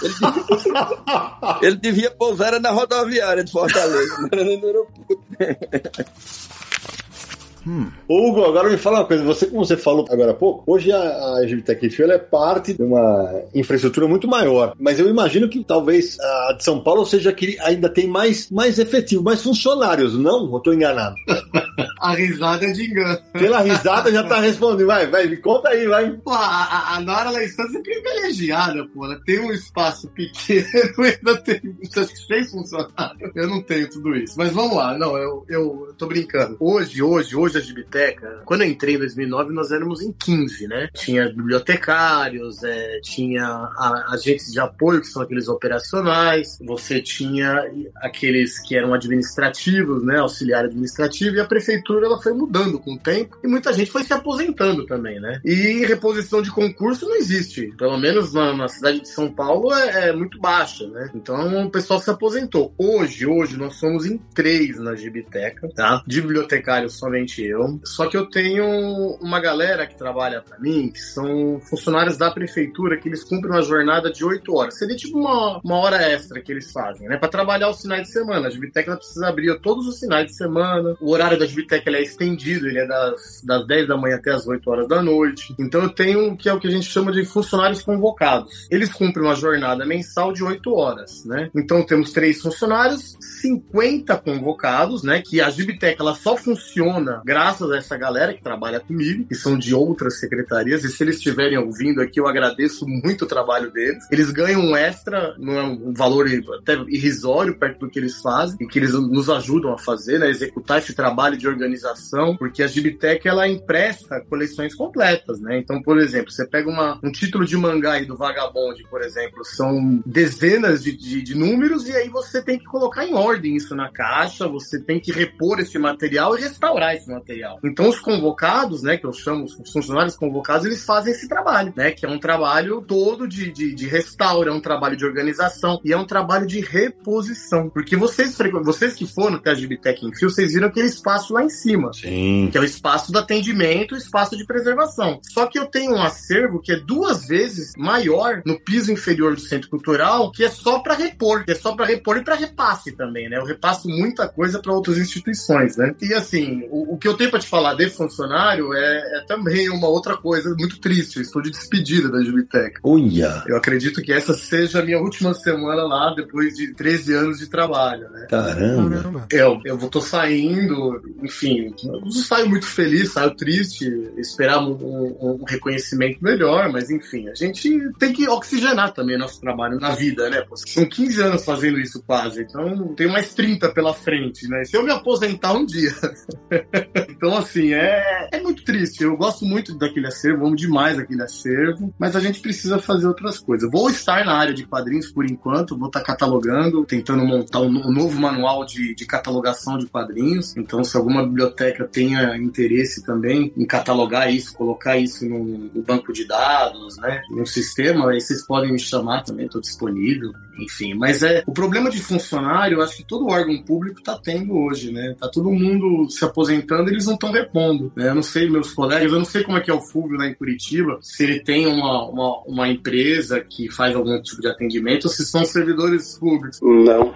Ele devia, ele devia pousar na rodoviária de Fortaleza, não era no aeroporto. Hum. Hugo, agora me fala uma coisa. Você, como você falou agora há pouco, hoje a, a Gibiteca Henfil é parte de uma infraestrutura muito maior, mas eu imagino que talvez a de São Paulo seja que ainda tem mais, mais efetivo, mais funcionários, não? Eu estou enganado. A risada é de engano. Pela risada já tá respondendo. Vai, vai, me conta aí, vai. Pô, a, a Nara lá em Santos é privilegiada, pô. Ela tem um espaço pequeno, ainda tem acho que seis funcionários. Eu não tenho tudo isso. Mas vamos lá, não, eu, eu, eu tô brincando. Hoje, hoje, hoje a Gibiteca, quando eu entrei em dois mil e nove, nós éramos em quinze, né? Tinha bibliotecários, é, tinha agentes de apoio, que são aqueles operacionais. Você tinha aqueles que eram administrativos, né? Auxiliar administrativo, e a prefeitura ela foi mudando com o tempo e muita gente foi se aposentando também, né? E reposição de concurso não existe. Pelo menos na, na cidade de São Paulo é, é muito baixa, né? Então o pessoal se aposentou. Hoje, hoje nós somos em três na Gibiteca, tá? De bibliotecário somente eu. Só que eu tenho uma galera que trabalha pra mim, que são funcionários da prefeitura, que eles cumprem uma jornada de oito horas. Seria tipo uma, uma hora extra que eles fazem, né? Pra trabalhar os finais de semana. A Gibiteca precisa abrir todos os finais de semana. O horário da Gibiteca que ele é estendido, ele é das, das dez da manhã até as oito horas da noite. Então eu tenho o que é o que a gente chama de funcionários convocados. Eles cumprem uma jornada mensal de oito horas, né? Então temos três funcionários, cinquenta convocados, né? Que a Gibiteca ela só funciona graças a essa galera que trabalha comigo, que são de outras secretarias, e se eles estiverem ouvindo aqui, eu agradeço muito o trabalho deles. Eles ganham um extra, não é um valor até irrisório perto do que eles fazem, e que eles nos ajudam a fazer, né? Executar esse trabalho de organização, porque a Gibiteca ela empresta coleções completas, né? Então, por exemplo, você pega uma, um título de mangá aí do Vagabond, por exemplo, são dezenas de, de, de números, e aí você tem que colocar em ordem isso na caixa, você tem que repor esse material e restaurar esse material. Então, os convocados, né, que eu chamo os funcionários convocados, eles fazem esse trabalho, né, que é um trabalho todo de, de, de restauro, é um trabalho de organização e é um trabalho de reposição, porque vocês, vocês que foram até a Gibiteca Henfil, vocês viram aquele espaço lá em cima. Sim. Que é o espaço do atendimento, o espaço de preservação. Só que eu tenho um acervo que é duas vezes maior no piso inferior do Centro Cultural, que é só para repor, que é só para repor e para repasse também, né? Eu repasso muita coisa para outras instituições, né? E assim, o, o que eu tenho para te falar de funcionário é, é também uma outra coisa muito triste. Eu estou de despedida da Gibiteca. Olha! Eu acredito que essa seja a minha última semana lá, depois de treze anos de trabalho, né? Caramba! Eu, eu tô saindo... Enfim, eu saio muito feliz, saio triste, esperava um, um reconhecimento melhor, mas enfim, a gente tem que oxigenar também nosso trabalho na vida, né? Pô, são quinze anos fazendo isso quase, então tenho mais trinta pela frente, né? Se eu me aposentar um dia... Então, assim, é, é muito triste. Eu gosto muito daquele acervo, amo demais aquele acervo, mas a gente precisa fazer outras coisas. Vou estar na área de quadrinhos por enquanto, vou estar catalogando, tentando montar um novo manual de, de catalogação de quadrinhos. Então, se alguma biblioteca tenha interesse também em catalogar isso, colocar isso num, num banco de dados, né, num sistema, aí vocês podem me chamar também, estou disponível. Enfim, mas é o problema de funcionário, eu acho que todo órgão público está tendo hoje, né? Tá todo mundo se aposentando, eles não estão repondo, né? Eu não sei, meus colegas, eu não sei como é que é o Fulvio lá em Curitiba, se ele tem uma, uma, uma empresa que faz algum tipo de atendimento ou se são servidores públicos. Não.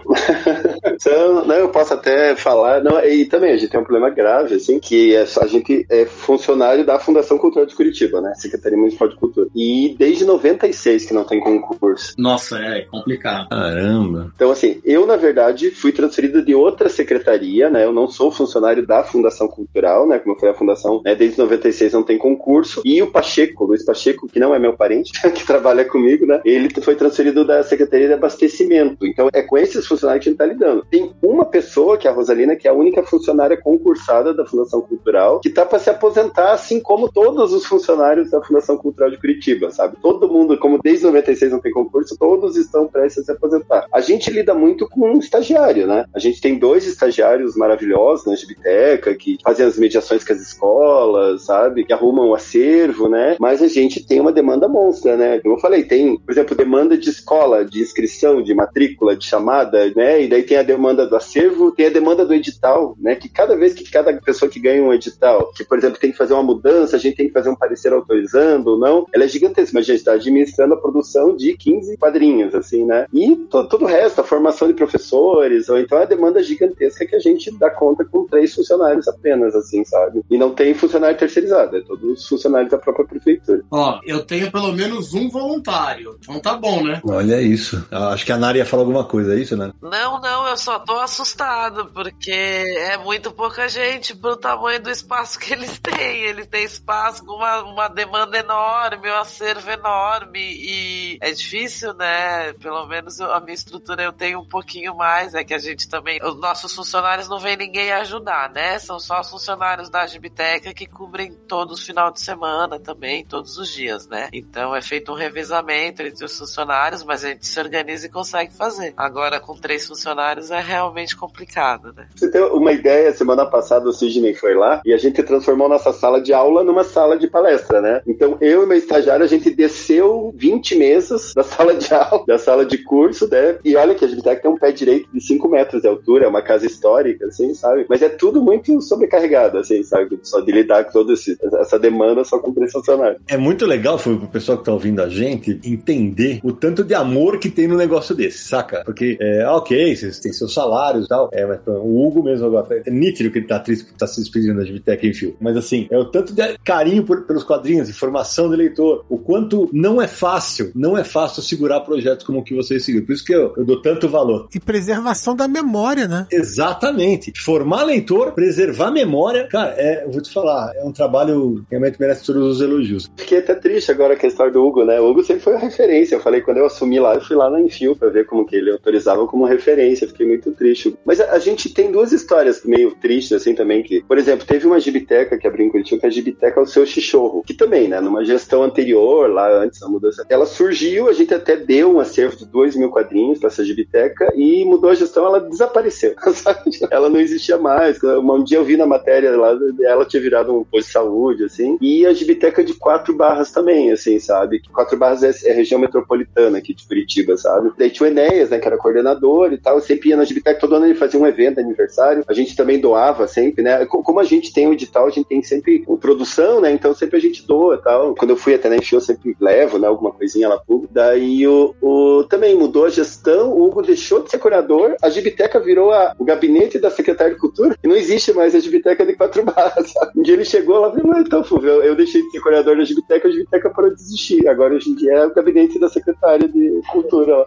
Então, não, eu posso até falar, não, e também a gente tem um problema grave, assim, que a gente é funcionário da Fundação Cultural de Curitiba, né? Secretaria Municipal de Cultura. E desde noventa e seis que não tem concurso. Nossa, é complicado. Caramba. Então, assim, eu, na verdade, fui transferido de outra secretaria, né? Eu não sou funcionário da Fundação Cultural, né? Como eu falei, a Fundação, né? Desde noventa e seis não tem concurso. E o Pacheco, Luiz Pacheco, que não é meu parente, que trabalha comigo, né? Ele foi transferido da Secretaria de Abastecimento. Então, é com esses funcionários que a gente tá lidando. Tem uma pessoa, que é a Rosalina, que é a única funcionária concursada da Fundação Cultural, que tá para se aposentar, assim como todos os funcionários da Fundação Cultural de Curitiba, sabe? Todo mundo, como desde noventa e seis não tem concurso, todos estão prestes a se aposentar. A gente lida muito com um estagiário, né? A gente tem dois estagiários maravilhosos na Gibiteca, que fazem as mediações com as escolas, sabe? Que arrumam o acervo, né? Mas a gente tem uma demanda monstra, né? Como eu falei, tem, por exemplo, demanda de escola, de inscrição, de matrícula, de chamada, né? E daí tem a demanda do acervo, tem a demanda do edital, né? Que cada vez que cada pessoa que ganha um edital, que, por exemplo, tem que fazer uma mudança, a gente tem que fazer um parecer autorizando ou não, ela é gigantesca. A gente está administrando a produção de quinze quadrinhos, assim, né? E to- todo o resto, a formação de professores, ou então é a demanda gigantesca que a gente dá conta com três funcionários apenas, assim, sabe? E não tem funcionário terceirizado, é todos os funcionários da própria prefeitura. Ó, eu tenho pelo menos um voluntário, então tá bom, né? Olha isso. Eu acho que a Nara ia falar alguma coisa, é isso, né? Não, não, eu só tô assustado, porque é muito pouca gente pro tamanho do espaço que eles têm. Eles têm espaço com uma, uma demanda enorme, um acervo enorme, e é difícil, né? Pelo menos a minha estrutura eu tenho um pouquinho mais, é que a gente também, os nossos funcionários não vem ninguém ajudar, né? São só os funcionários da Gibiteca que cobrem todos os final de semana também, todos os dias, né? Então é feito um revezamento entre os funcionários, mas a gente se organiza e consegue fazer. Agora com três funcionários é realmente complicado, né? Você tem uma ideia, semana passada o Sidney foi lá e a gente transformou nossa sala de aula numa sala de palestra, né? Então eu e meu estagiário, a gente desceu vinte mesas da sala de aula, da sala de curso, né? E olha que a Gibiteca tem um pé direito de cinco metros de altura, é uma casa histórica, assim, sabe? Mas é tudo muito sobrecarregado, assim, sabe? Só de lidar com toda essa demanda, só com o preço funcionário. É muito legal, foi pro pessoal que tá ouvindo a gente entender o tanto de amor que tem no negócio desse, saca? Porque, é, ok, vocês têm seus salários e tal, é, mas o Hugo mesmo agora, é nítido que ele tá triste porque tá se despedindo da Gibiteca Henfil, mas assim, é o tanto de carinho por, pelos quadrinhos, informação do leitor, o quanto não é fácil, não é fácil segurar projetos como o que vocês seguiram, por isso que eu, eu dou tanto valor. E preservação da memória, né? Exatamente. Formar leitor, preservar memória, cara, é, eu vou te falar, é um trabalho que realmente merece todos os elogios. Fiquei até triste agora com a história do Hugo, né? O Hugo sempre foi uma referência, eu falei, quando eu assumi lá, eu fui lá na Henfil pra ver como que ele autorizava como referência, fiquei muito triste. Mas a, a gente tem duas histórias meio tristes, assim, também, que, por exemplo, teve uma Gibiteca que abriu em Curitiba, que é a Gibiteca O Seu Chichorro, que também, né, numa gestão anterior, lá antes da mudança, ela surgiu, a gente até deu um acervo de dois mil quadrinhos pra essa Gibiteca e mudou a gestão, ela desapareceu, sabe? Ela não existia mais. Um dia eu vi na matéria lá, ela tinha virado um posto de saúde, assim, e a Gibiteca de Quatro Barras também, assim, sabe? Quatro Barras é a região metropolitana aqui de Curitiba, sabe? Daí tinha o Enéas, né, que era coordenador e tal, eu sempre ia na Gibiteca, todo ano ele fazia um evento, aniversário, a gente também doava sempre, né? Como a gente tem o edital, a gente tem sempre uma produção, né? Então sempre a gente doa e tal. Quando eu fui até na Henfil, eu sempre levo, né, alguma coisinha lá pro... Daí o, o... também mudou a gestão, o Hugo deixou de ser curador, a Gibiteca virou a... o gabinete da Secretaria de Cultura, e não existe mais a Gibiteca de Quatro Barras, sabe? Um dia ele chegou lá e falou, então, Fulvio, eu, eu deixei de ser curador da Gibiteca, a Gibiteca parou de desistir. Agora hoje em dia é o gabinete da Secretaria de Cultura, ó.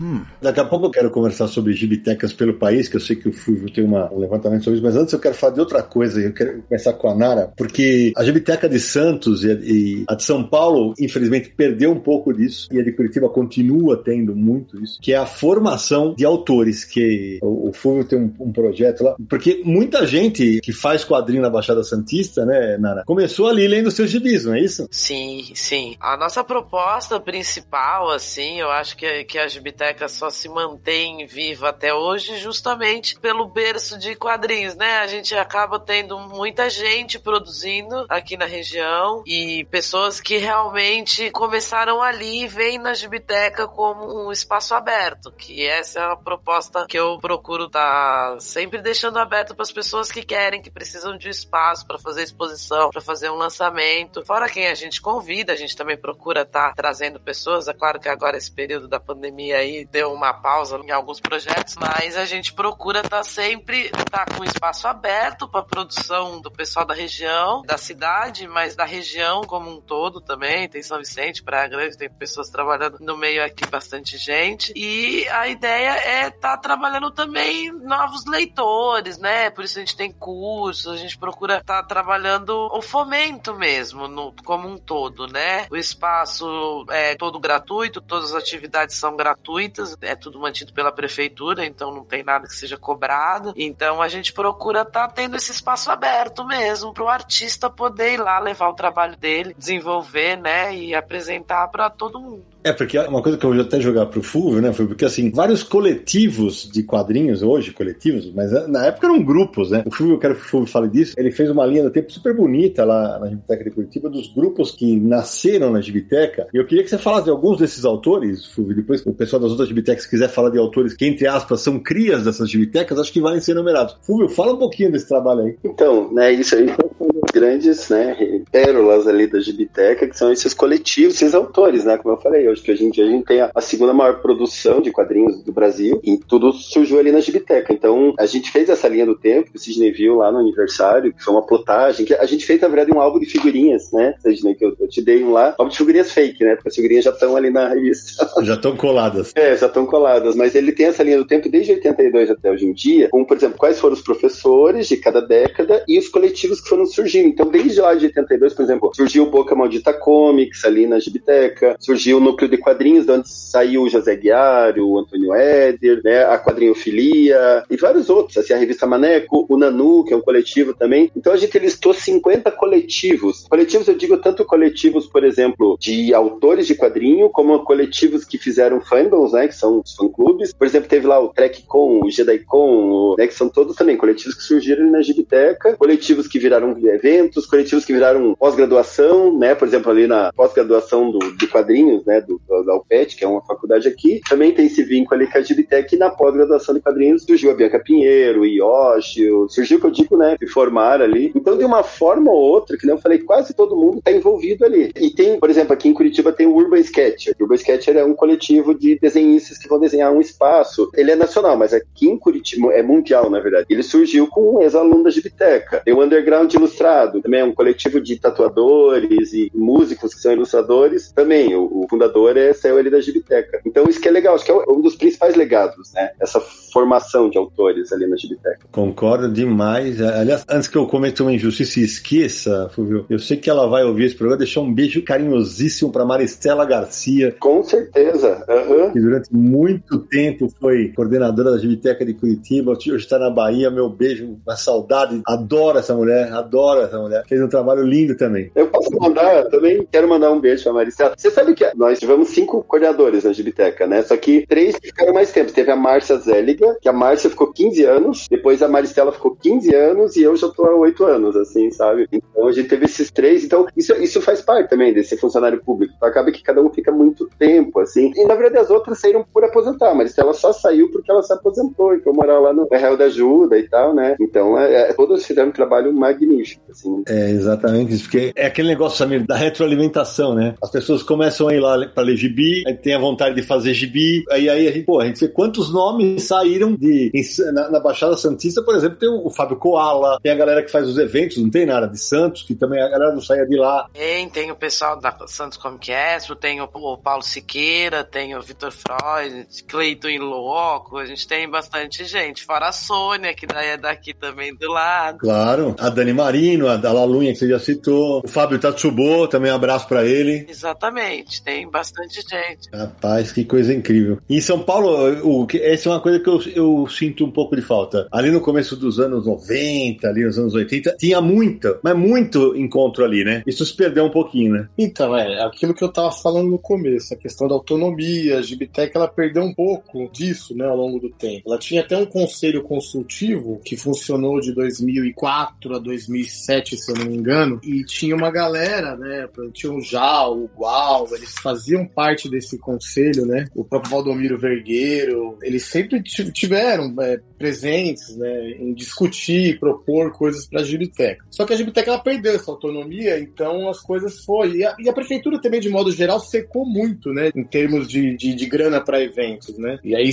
Hum. Daqui a pouco eu quero conversar sobre gibitecas pelo país, que eu sei que o Fulvio tem uma, um levantamento sobre isso, mas antes eu quero falar de outra coisa, eu quero começar com a Nara, porque a Gibiteca de Santos e, e a de São Paulo, infelizmente, perdeu um pouco disso, e a de Curitiba continua tendo muito isso, que é a formação de autores, que o, o Fulvio tem um, um projeto lá, porque muita gente que faz quadrinho na Baixada Santista, né, Nara, começou ali lendo seus gibis, não é isso? Sim, sim. A nossa proposta principal, assim, eu acho que, que a Gibiteca só se mantém viva até hoje justamente pelo berço de quadrinhos, né? A gente acaba tendo muita gente produzindo aqui na região e pessoas que realmente começaram ali e veem na Gibiteca como um espaço aberto, que essa é a proposta que eu procuro estar sempre deixando aberto para as pessoas que querem, que precisam de um espaço para fazer exposição, para fazer um lançamento. Fora quem a gente convida, a gente também procura estar trazendo pessoas. É claro que agora esse período da pandemia aí deu uma pausa em alguns projetos, mas a gente procura estar tá sempre tá com espaço aberto para produção do pessoal da região, da cidade, mas da região como um todo também. Tem São Vicente, Praia Grande, tem pessoas trabalhando no meio aqui, bastante gente. E a ideia é estar tá trabalhando também novos leitores, né? Por isso a gente tem cursos, a gente procura estar tá trabalhando o fomento mesmo, no, como um todo, né? O espaço é todo gratuito, todas as atividades são gratuitas. É tudo mantido pela prefeitura, então não tem nada que seja cobrado. Então a gente procura estar tá tendo esse espaço aberto mesmo para o artista poder ir lá levar o trabalho dele, desenvolver, né, e apresentar para todo mundo. É, porque uma coisa que eu vou até jogar pro Fulvio, né, foi porque, assim, vários coletivos de quadrinhos, hoje coletivos, mas na época eram grupos, né, o Fulvio, eu quero que o Fulvio fale disso, ele fez uma linha do tempo super bonita lá na Gibiteca de Curitiba, dos grupos que nasceram na Gibiteca, e eu queria que você falasse de alguns desses autores, Fulvio, depois o pessoal das outras Gibitecas quiser falar de autores que, entre aspas, são crias dessas Gibitecas, acho que valem ser enumerados. Fulvio, fala um pouquinho desse trabalho aí. Então, né, isso aí foi uma das grandes, né, pérolas ali da Gibiteca, que são esses coletivos, esses autores, né, como eu falei, que a gente, a gente tem a, a segunda maior produção de quadrinhos do Brasil, e tudo surgiu ali na Gibiteca. Então, a gente fez essa linha do tempo, que o Sidney viu lá no aniversário, que foi uma plotagem, que a gente fez, na verdade, um álbum de figurinhas, né, Sidney, que eu, eu te dei um lá, álbum de figurinhas fake, né, porque as figurinhas já estão ali na revista. Já estão coladas. É, já estão coladas, mas ele tem essa linha do tempo desde oitenta e dois até hoje em dia, como, por exemplo, quais foram os professores de cada década e os coletivos que foram surgindo. Então, desde lá de oitenta e dois, por exemplo, surgiu o Boca Maldita Comics ali na Gibiteca, surgiu o Núcleo de quadrinhos, de onde saiu o José Guiar, o Antônio Éder, né, a Quadrinhofilia e vários outros, assim, a Revista Maneco, o Nanu, que é um coletivo também. Então a gente listou cinquenta coletivos. Coletivos, eu digo tanto coletivos, por exemplo, de autores de quadrinho, como coletivos que fizeram fandoms, né, que são os fã-clubes. Por exemplo, teve lá o Trekcon, o Jedicon, né, que são todos também coletivos que surgiram na Gibiteca, coletivos que viraram eventos, coletivos que viraram pós-graduação, né, por exemplo, ali na pós-graduação do, de quadrinhos, né, do da U P E T, que é uma faculdade aqui, também tem esse vínculo ali com a Gibiteca, e na pós-graduação de quadrinhos surgiu a Bianca Pinheiro, o Yoshi, surgiu, que eu digo, né, se formaram ali. Então, de uma forma ou outra, que nem eu falei, quase todo mundo está envolvido ali. E tem, por exemplo, aqui em Curitiba tem o Urban Sketcher. O Urban Sketcher é um coletivo de desenhistas que vão desenhar um espaço. Ele é nacional, mas aqui em Curitiba é mundial, na verdade. Ele surgiu com um ex-aluno da Gibiteca. Tem o Underground Ilustrado, também é um coletivo de tatuadores e músicos que são ilustradores. Também, o, o fundador é saiu ali da Gibiteca. Então isso que é legal, acho que é um dos principais legados, né? Essa formação de autores ali na Gibiteca. Concordo demais. Aliás, antes que eu cometa uma injustiça e esqueça, Fulvio, eu sei que ela vai ouvir esse programa, deixar um beijo carinhosíssimo para Maristela Garcia. Com certeza. Uhum. Que durante muito tempo foi coordenadora da Gibiteca de Curitiba, hoje está na Bahia, meu beijo, uma saudade. Adoro essa mulher, adoro essa mulher. Fez um trabalho lindo também. Eu posso mandar, também quero mandar um beijo para Maristela. Você sabe que nós tivemos Tivemos cinco coordenadores na Gibiteca, né? Só que três ficaram mais tempo. Teve a Márcia Zéliga, que a Márcia ficou quinze anos, depois a Maristela ficou quinze anos e eu já tô há oito anos, assim, sabe? Então a gente teve esses três. Então isso, isso faz parte também desse funcionário público. Então, acaba que cada um fica muito tempo, assim. E na verdade as outras saíram por aposentar. A Maristela só saiu porque ela se aposentou e foi morar lá no Real da Ajuda e tal, né? Então é, todos fizeram um trabalho magnífico, assim. É exatamente isso, porque é aquele negócio, Samir, da retroalimentação, né? As pessoas começam a ir lá pra ler gibi, aí tem a vontade de fazer gibi, aí, aí a gente, pô, a gente vê quantos nomes saíram saíram de... Em, na, na Baixada Santista, por exemplo, tem o, o Fábio Koala, tem a galera que faz os eventos, não tem nada, de Santos, que também a galera não saía de lá. Tem, tem o pessoal da Santos Comic Expo, tem o, o Paulo Siqueira, tem o Vitor Freud, Cleiton Iloco, a gente tem bastante gente, fora a Sônia, que daí é daqui também do lado. Claro, a Dani Marino, a da Lalunha, que você já citou, o Fábio Tatsubo, também um abraço pra ele. Exatamente, tem bastante gente. Rapaz, que coisa incrível. Em São Paulo, essa é uma coisa que eu, eu sinto um pouco de falta. Ali no começo dos anos noventa, ali nos anos oitenta, tinha muita, mas muito encontro ali, né? Isso se perdeu um pouquinho, né? Então, é, aquilo que eu tava falando no começo, a questão da autonomia, a Gibiteca, ela perdeu um pouco disso, né, ao longo do tempo. Ela tinha até um conselho consultivo que funcionou de dois mil e quatro a dois mil e sete, se eu não me engano, e tinha uma galera, né, tinha o Jal, o Gual, eles faziam parte desse conselho, né, o próprio Waldomiro Vergueiro, eles sempre tiveram é, presentes, né, em discutir, propor coisas para a Gibiteca. Só que a Gibiteca, ela perdeu essa autonomia, então as coisas foram, e a, e a prefeitura também, de modo geral, secou muito, né, em termos de, de, de grana para eventos, né, e aí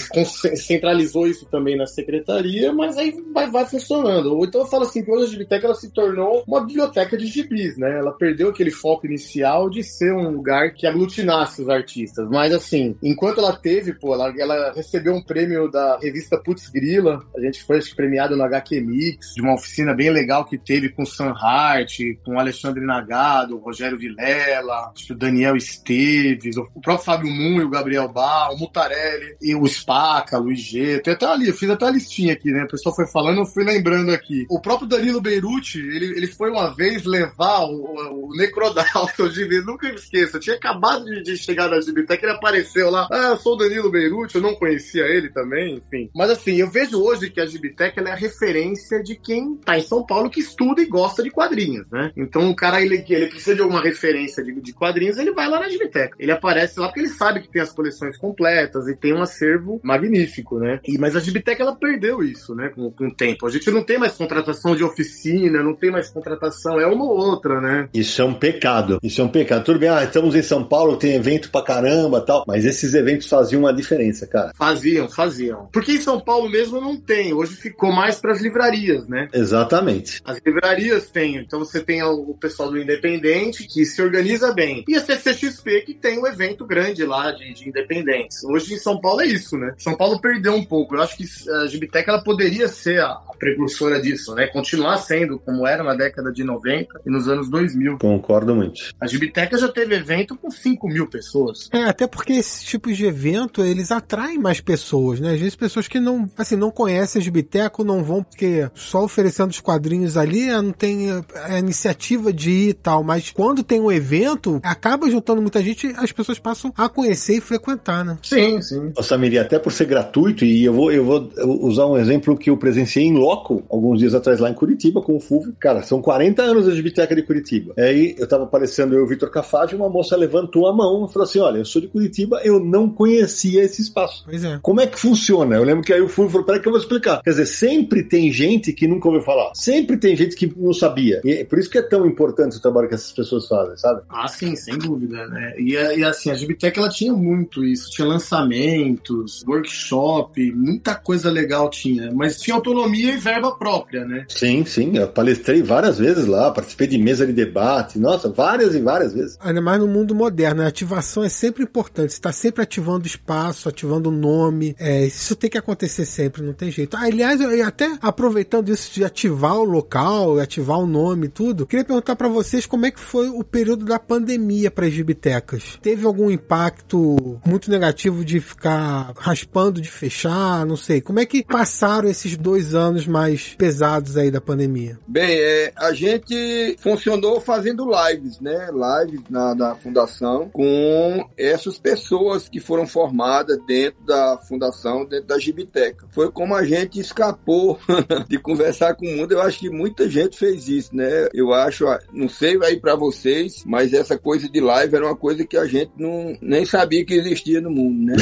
centralizou isso também na secretaria, mas aí vai, vai funcionando. Ou então eu falo assim, que hoje a Gibiteca, ela se tornou uma biblioteca de gibis, né, ela perdeu aquele foco inicial de ser um lugar que aglutinasse os artistas, mas assim, enquanto ela teve, pô, ela, ela recebeu um prêmio da revista Putz Grila, a gente foi premiado no H Q Mix, de uma oficina bem legal que teve com o Sam Hart, com o Alexandre Nagado, o Rogério Vilela, o Daniel Esteves, o próprio Fábio Munho, o Gabriel Bar, o Mutarelli, e o Spaca, o I G, tem até ali, eu fiz até a listinha aqui, né, o pessoal foi falando, eu fui lembrando aqui. O próprio Danilo Beruti, ele, ele foi uma vez levar o, o Necrodalto, eu nunca me esqueço, eu tinha acabado de, de chegar na Gibiteca, ele apareceu lá, ah, eu sou o Danilo Beruti, eu não conhecia ele também, enfim. Mas assim, eu vejo hoje que a Gibiteca é a referência de quem tá em São Paulo, que estuda e gosta de quadrinhos, né? Então o cara, ele, ele precisa de alguma referência de, de quadrinhos, ele vai lá na Gibiteca. Ele aparece lá porque ele sabe que tem as coleções completas e tem um acervo magnífico, né? E, mas a Gibiteca, ela perdeu isso, né? Com, com o tempo. A gente não tem mais contratação de oficina, não tem mais contratação, é uma ou outra, né? Isso é um pecado. Isso é um pecado. Tudo bem, ah, estamos em São Paulo, tem evento pra caramba e tal, mas esses eventos faziam uma diferença, cara. Faziam, faziam. Porque em São Paulo mesmo não tem. Hoje ficou mais para as livrarias, né? Exatamente. As livrarias têm. Então você tem o pessoal do Independente, que se organiza bem. E a C C X P, que tem um evento grande lá de, de independentes. Hoje em São Paulo é isso, né? São Paulo perdeu um pouco. Eu acho que a Gibiteca, ela poderia ser a precursora disso, né? Continuar sendo como era na década de noventa e nos anos dois mil. Concordo muito. A Gibiteca já teve evento com cinco mil pessoas. É, até porque esses tipos de evento, eles atraem mais pessoas, né? Às vezes pessoas que não, assim, não conhecem a Gibiteca, não vão porque só oferecendo os quadrinhos ali, não tem a iniciativa de ir e tal, mas quando tem um evento, acaba juntando muita gente, as pessoas passam a conhecer e frequentar, né? Sim, sim. Ô Samiri, até por ser gratuito, e eu vou, eu vou usar um exemplo que eu presenciei em loco, alguns dias atrás lá em Curitiba, com o Fulvio. Cara, são quarenta anos da Gibiteca de Curitiba. Aí eu tava aparecendo, eu e o Vitor Cafage, uma moça levantou a mão e falou assim, olha, eu sou de Curitiba, eu não conhecia esse espaço. Pois é. Como é que funciona? Eu lembro que aí o Fulvio falou, peraí que eu vou explicar. Quer dizer, sempre tem gente que nunca ouviu falar. Sempre tem gente que não sabia. E é por isso que é tão importante o trabalho que essas pessoas fazem, sabe? Ah, sim, sem dúvida, né? E, e assim, a Gibiteca, ela tinha muito isso. Tinha lançamentos, workshop, muita coisa legal tinha. Mas tinha autonomia e verba própria, né? Sim, sim. Eu palestrei várias vezes lá, participei de mesa de debate. Nossa, várias e várias vezes. Ainda mais no mundo moderno, a ativação é sempre importante. Você está sempre ativando espaço, ativando o nome. É, isso tem que acontecer sempre, não tem jeito. Aliás, eu até aproveitando isso de ativar o local, ativar o nome e tudo, queria perguntar para vocês como é que foi o período da pandemia para as gibitecas. Teve algum impacto muito negativo de ficar raspando, de fechar, não sei. Como é que passaram esses dois anos mais pesados aí da pandemia? Bem, é, a gente funcionou fazendo lives, né? Lives na, na fundação com essas pessoas que foram formadas dentro da fundação, dentro da Gibiteca. Foi como a gente escapou de conversar com o mundo. Eu acho que muita gente fez isso, né? Eu acho, não sei aí pra vocês, mas essa coisa de live era uma coisa que a gente não, nem sabia que existia no mundo, né?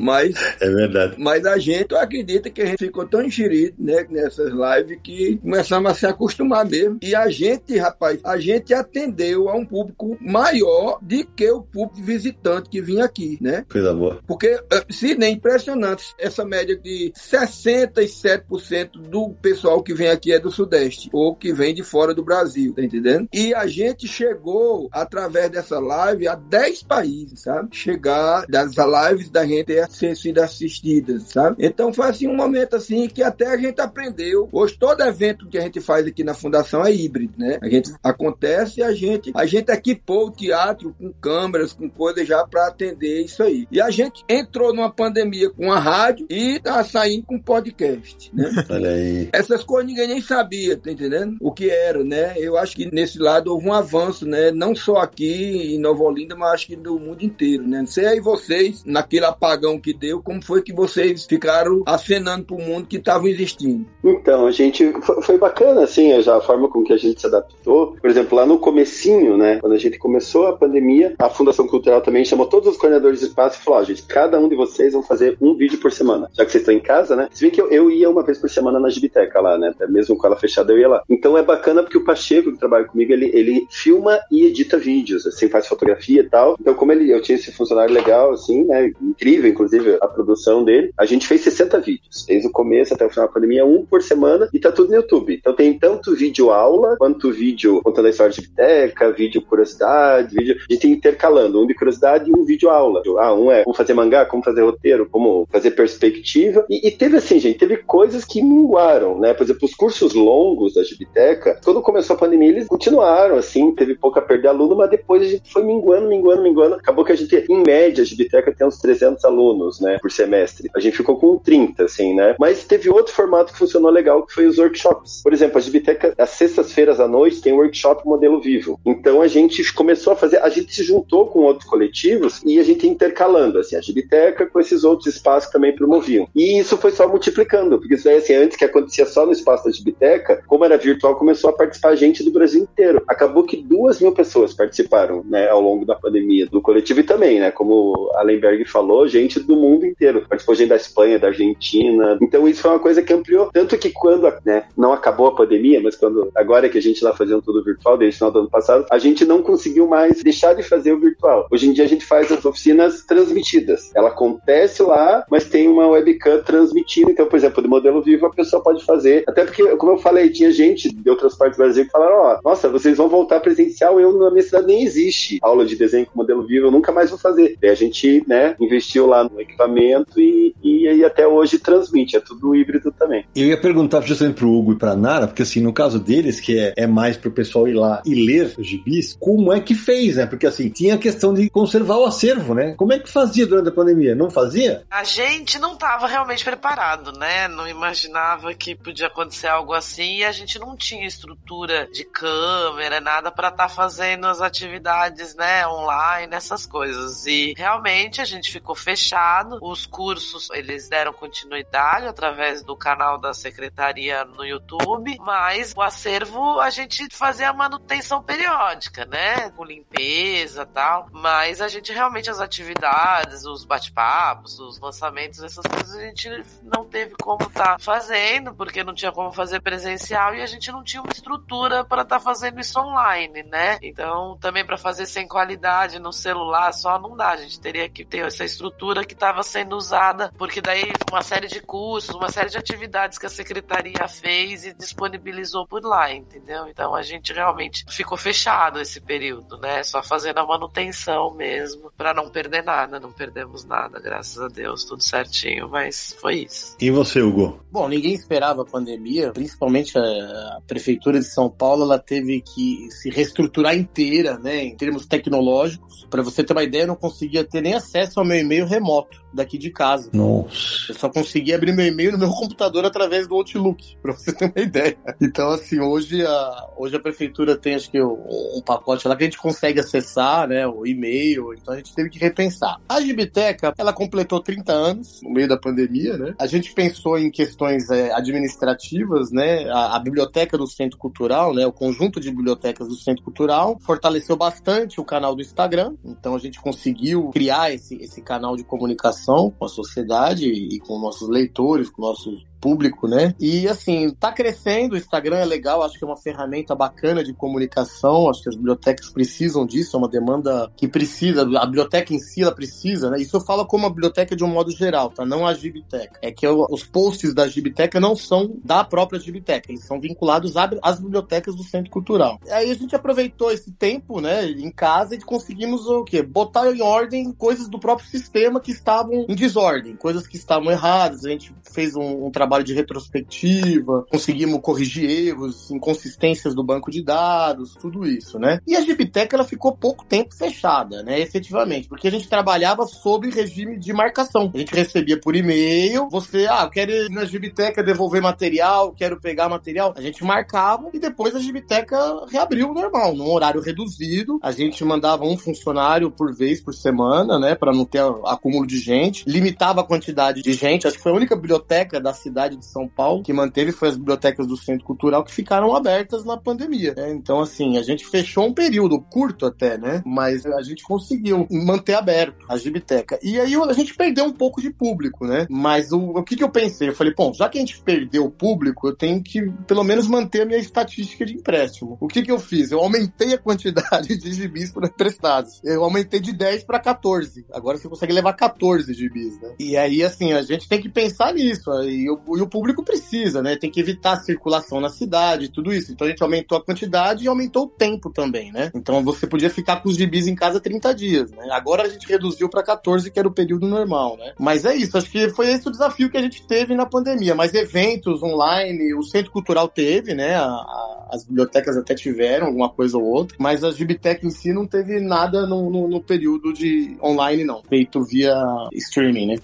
Mas, é verdade. Mas a gente acredita que a gente ficou tão ingerido, né, nessas lives, que começamos a se acostumar mesmo. E a gente, rapaz, a gente atendeu a um público maior do que o público visitante que vinha aqui, né? Coisa boa. Porque, se nem impressionante, essa média de sessenta e sete por cento do pessoal que vem aqui é do Sudeste, ou que vem de fora do Brasil, tá entendendo? E a gente chegou, através dessa live, a dez países, sabe? Chegar das lives da gente ter sido assistidas, sabe? Então foi assim um momento assim que até a gente aprendeu. Hoje todo evento que a gente faz aqui na Fundação é híbrido, né? A gente acontece e a gente, a gente equipou o teatro com câmeras, com coisas já pra atender isso aí. E a gente entrou numa pandemia com a rádio e tá saindo com podcast, né? Olha aí. Essas coisas ninguém nem sabia, tá entendendo? O que era, né? Eu acho que nesse lado houve um avanço, né? Não só aqui em Nova Olinda, mas acho que do mundo inteiro, né? Não sei aí vocês, naquele apagão que deu, como foi que vocês ficaram acenando pro mundo que tava existindo? Então, a gente... Foi bacana, assim, a forma com que a gente se adaptou. Por exemplo, lá no comecinho, né? Quando a gente começou a pandemia, a Fundação Cultural também chamou todos os coordenadores de espaço e falou, ó, gente, cada um de vocês vão fazer um vídeo por semana. Já que vocês estão em casa, né? Se bem que eu, eu ia uma vez por semana na Gibiteca lá, né? Mesmo com ela fechada, eu ia lá. Então é bacana porque o Pacheco, que trabalha comigo, ele, ele filma e edita vídeos, assim, faz fotografia e tal. Então, como ele, eu tinha esse funcionário legal, assim, né? Incrível, inclusive, a produção dele. A gente fez sessenta vídeos. Desde o começo até o final da pandemia, um por semana, e tá tudo no YouTube. Então tem tanto vídeo aula, quanto vídeo contando a história de biblioteca, vídeo curiosidade, vídeo... A gente tem intercalando um de curiosidade e um vídeo aula. Ah, um é como fazer mangá, como fazer roteiro, como fazer perspectiva. E, e teve assim, gente, teve coisas que minguaram, né? Por exemplo, os cursos longos da biblioteca, quando começou a pandemia, eles continuaram, assim, teve pouca perda de aluno, mas depois a gente foi minguando, minguando, minguando. Acabou que a gente, em média, a biblioteca tem uns trezentos alunos, né, por semestre. A gente ficou com trinta, assim, né? Mas teve outro formato que funcionou legal, que foi os workshops. Por exemplo, a Gibiteca, às sextas-feiras à noite, tem um workshop modelo vivo. Então, a gente começou a fazer, a gente se juntou com outros coletivos e a gente intercalando, assim, a Gibiteca com esses outros espaços que também promoviam. E isso foi só multiplicando, porque isso aí, assim, antes que acontecia só no espaço da Gibiteca, como era virtual, começou a participar gente do Brasil inteiro. Acabou que duas mil pessoas participaram, né, ao longo da pandemia do coletivo e também, né, como a Alemberg falou, gente do mundo inteiro. Participou gente da Espanha, da Argentina. Então, isso foi uma coisa que ampliou. Tanto que quando, né, não acabou a pandemia, mas quando, agora que a gente lá fazendo tudo virtual, desde o final do ano passado, a gente não conseguiu mais deixar de fazer o virtual. Hoje em dia a gente faz as oficinas transmitidas. Ela acontece lá, mas tem uma webcam transmitindo. Então, por exemplo, do modelo vivo a pessoa pode fazer. Até porque, como eu falei, tinha gente de outras partes do Brasil que falaram, ó, oh, nossa, vocês vão voltar presencial, eu na minha cidade nem existe aula de desenho com modelo vivo, eu nunca mais vou fazer. E a gente, né, investiu lá no equipamento e, e, e até hoje transmite. É tudo híbrido também. Eu ia perguntar justamente pro Hugo e pra Nara, porque assim, no caso deles, que é, é mais pro pessoal ir lá e ler os gibis, como é que fez, né? Porque assim, tinha a questão de conservar o acervo, né? Como é que fazia durante a pandemia? Não fazia? A gente não estava realmente preparado, né? Não imaginava que podia acontecer algo assim e a gente não tinha estrutura de câmera, nada pra estar tá fazendo as atividades, né, online, essas coisas. E realmente a gente ficou fechado. Os cursos, eles deram continuidade através do canal da secretaria no YouTube, mas o acervo a gente fazia a manutenção periódica, né? Com limpeza e tal. Mas a gente realmente, as atividades, os bate-papos, os lançamentos, essas coisas a gente não teve como estar tá fazendo, porque não tinha como fazer presencial e a gente não tinha uma estrutura para estar tá fazendo isso online, né? Então, também para fazer sem qualidade no celular só não dá. A gente teria que ter essa estrutura que estava sendo usada, porque daí uma série de cursos, uma série de atividades que a secretaria fez e disponibilizou por lá, entendeu? Então a gente realmente ficou fechado esse período, né? Só fazendo a manutenção mesmo, pra não perder nada. Não perdemos nada, graças a Deus, tudo certinho, mas foi isso. E você, Hugo? Bom, ninguém esperava a pandemia, principalmente a Prefeitura de São Paulo, ela teve que se reestruturar inteira, né? Em termos tecnológicos. Pra você ter uma ideia, eu não conseguia ter nem acesso ao meu e-mail remoto daqui de casa. Nossa. Eu só conseguia abrir meu e-mail no meu computador através do Outlook, pra você ter uma ideia. Então, assim, hoje a, hoje a prefeitura tem, acho que, um, um pacote lá que a gente consegue acessar, né, o e-mail, então a gente teve que repensar. A Gibiteca, ela completou trinta anos no meio da pandemia, né? A gente pensou em questões é, administrativas, né? A, a biblioteca do Centro Cultural, né? O conjunto de bibliotecas do Centro Cultural fortaleceu bastante o canal do Instagram, então a gente conseguiu criar esse, esse canal de comunicação relação com a sociedade e com nossos leitores, com nossos público, né? E assim, tá crescendo, o Instagram é legal, acho que é uma ferramenta bacana de comunicação, acho que as bibliotecas precisam disso, é uma demanda que precisa, a biblioteca em si, ela precisa, né? Isso eu falo como a biblioteca de um modo geral, tá? Não a Gibiteca. É que eu, os posts da Gibiteca não são da própria Gibiteca, eles são vinculados às bibliotecas do Centro Cultural. Aí a gente aproveitou esse tempo, né, em casa e conseguimos o quê? Botar em ordem coisas do próprio sistema que estavam em desordem, coisas que estavam erradas, a gente fez um, um trabalho trabalho de retrospectiva, conseguimos corrigir erros, inconsistências do banco de dados, tudo isso, né? E a Gibiteca, ela ficou pouco tempo fechada, né? Efetivamente, porque a gente trabalhava sob regime de marcação. A gente recebia por e-mail, você, ah, eu quero ir na Gibiteca devolver material, quero pegar material. A gente marcava e depois a Gibiteca reabriu normal, num horário reduzido. A gente mandava um funcionário por vez por semana, né? Pra não ter acúmulo de gente. Limitava a quantidade de gente. Acho que foi a única biblioteca da cidade de São Paulo que manteve foi as bibliotecas do Centro Cultural que ficaram abertas na pandemia, né? Então, assim, a gente fechou um período curto até, né? Mas a gente conseguiu manter aberto a Gibiteca. E aí a gente perdeu um pouco de público, né? Mas o, o que que eu pensei? Eu falei, bom, já que a gente perdeu o público, eu tenho que pelo menos manter a minha estatística de empréstimo. O que que eu fiz? Eu aumentei a quantidade de gibis emprestados. Eu aumentei de dez para catorze. Agora você consegue levar catorze gibis, né? E aí, assim, a gente tem que pensar nisso. Aí eu E o público precisa, né? Tem que evitar a circulação na cidade, tudo isso. Então a gente aumentou a quantidade e aumentou o tempo também, né? Então você podia ficar com os gibis em casa trinta dias, né? Agora a gente reduziu para catorze, que era o período normal, né? Mas é isso, acho que foi esse o desafio que a gente teve na pandemia. Mas eventos online, o Centro Cultural teve, né? A, a, as bibliotecas até tiveram alguma coisa ou outra, mas a Gibiteca em si não teve nada no, no, no período de online, não. Feito via streaming, né?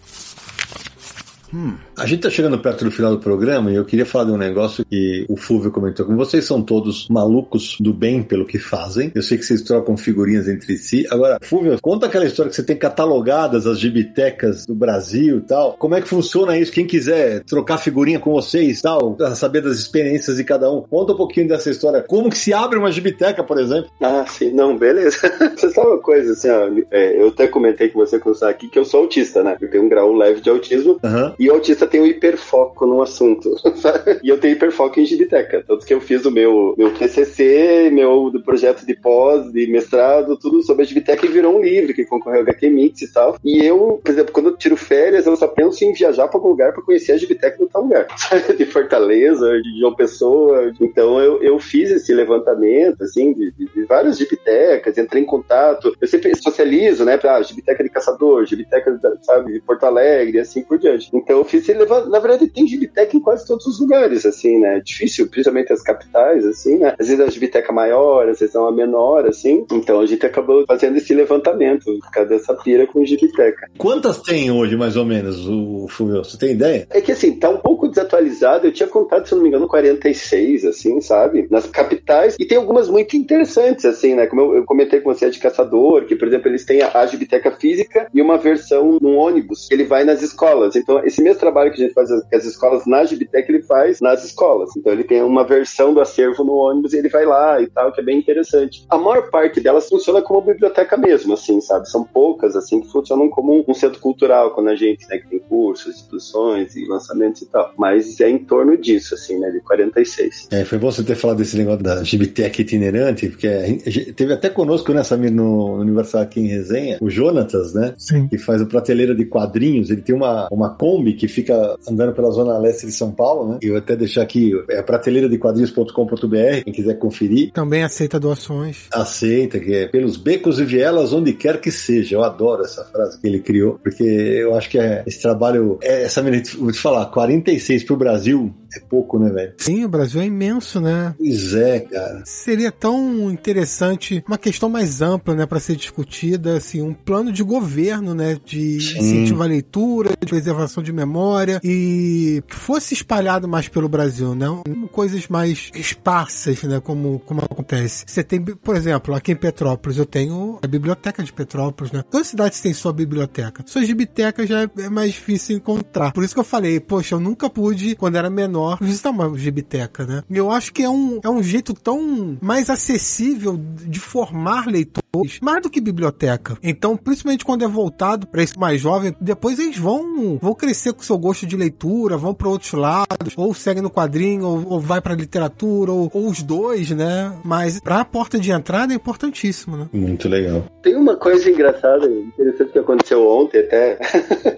Hum. A gente tá chegando perto do final do programa e eu queria falar de um negócio que o Fulvio comentou. Como vocês são todos malucos do bem pelo que fazem, eu sei que vocês trocam figurinhas entre si. Agora, Fulvio, conta aquela história que você tem catalogadas as gibitecas do Brasil e tal. Como é que funciona isso? Quem quiser trocar figurinha com vocês e tal, saber das experiências de cada um, conta um pouquinho dessa história. Como que se abre uma gibiteca, por exemplo? Ah, sim. Não, beleza. Você sabe uma coisa, assim, ó, é, eu até comentei com você quando eu aqui que eu sou autista, né? Eu tenho um grau leve de autismo. Aham. Uhum. E o autista tem um hiperfoco num assunto, sabe? E eu tenho hiperfoco em gibiteca. Tanto que eu fiz o meu, meu T C C, meu do projeto de pós, de mestrado, tudo sobre a gibiteca e virou um livro que concorreu ao H Q Mix e tal. E eu, por exemplo, quando eu tiro férias, eu só penso em viajar pra algum lugar pra conhecer a gibiteca em tal lugar, sabe? De Fortaleza, de João Pessoa. Então eu, eu fiz esse levantamento, assim, de, de, de várias gibitecas, entrei em contato. Eu sempre socializo, né? Pra, ah, gibiteca de Caçador, gibiteca, sabe, de Porto Alegre, assim por diante. Então, eu fiz ele levar, na verdade tem gibiteca em quase todos os lugares, assim, né, é difícil, principalmente as capitais, assim, né, às vezes a gibiteca maior, às vezes é uma menor, assim, então a gente acabou fazendo esse levantamento, por causa dessa pira com gibiteca. Quantas tem hoje, mais ou menos, o Fulvio, você tem ideia? É que, assim, tá um pouco desatualizado, eu tinha contado, se eu não me engano, quarenta e seis, assim, sabe, nas capitais, e tem algumas muito interessantes, assim, né, como eu, eu comentei com você, a de Caçador, que, por exemplo, eles têm a, a gibiteca física e uma versão num ônibus, que ele vai nas escolas, então, esse mesmo trabalho que a gente faz com as escolas na Gibiteca, ele faz nas escolas. Então ele tem uma versão do acervo no ônibus e ele vai lá e tal, que é bem interessante. A maior parte delas funciona como biblioteca mesmo, assim, sabe? São poucas, assim, que funcionam como um centro cultural, quando a gente, né, que tem cursos, exposições e lançamentos e tal. Mas é em torno disso, assim, né, de quarenta e seis. É, foi bom você ter falado desse negócio da Gibiteca itinerante, porque teve até conosco, né, Samir, no Universo H Q em resenha, o Jonatas, né? Sim. Que faz o prateleira de quadrinhos, ele tem uma, uma Kombi que fica andando pela zona leste de São Paulo, né? Eu até deixar aqui, é prateleira de quadrinhos ponto com ponto b r, quem quiser conferir. Também aceita doações. Aceita, que é pelos becos e vielas, onde quer que seja. Eu adoro essa frase que ele criou, porque eu acho que é, esse trabalho, é, essa menina, vou te falar, quarenta e seis pro Brasil é pouco, né, velho? Sim, o Brasil é imenso, né? Pois é, cara. Seria tão interessante, uma questão mais ampla, né, pra ser discutida, assim, um plano de governo, né, de incentivar a leitura, de preservação de memória e que fosse espalhado mais pelo Brasil, né? Coisas mais esparsas, né? Como, como acontece. Você tem, por exemplo, aqui em Petrópolis, eu tenho a biblioteca de Petrópolis, né? Todas as cidades têm sua biblioteca. Suas gibitecas já é mais difícil encontrar. Por isso que eu falei, poxa, eu nunca pude, quando era menor, visitar uma gibiteca, né? E eu acho que é um, é um jeito tão mais acessível de formar leitores mais do que biblioteca. Então, principalmente quando é voltado para esse mais jovem, depois eles vão, vão crescer com o seu gosto de leitura, vão para outros lados, ou seguem no quadrinho, ou, ou vai para literatura, ou, ou os dois, né? Mas para a porta de entrada é importantíssimo, né? Muito legal. Tem uma coisa engraçada, interessante que aconteceu ontem até.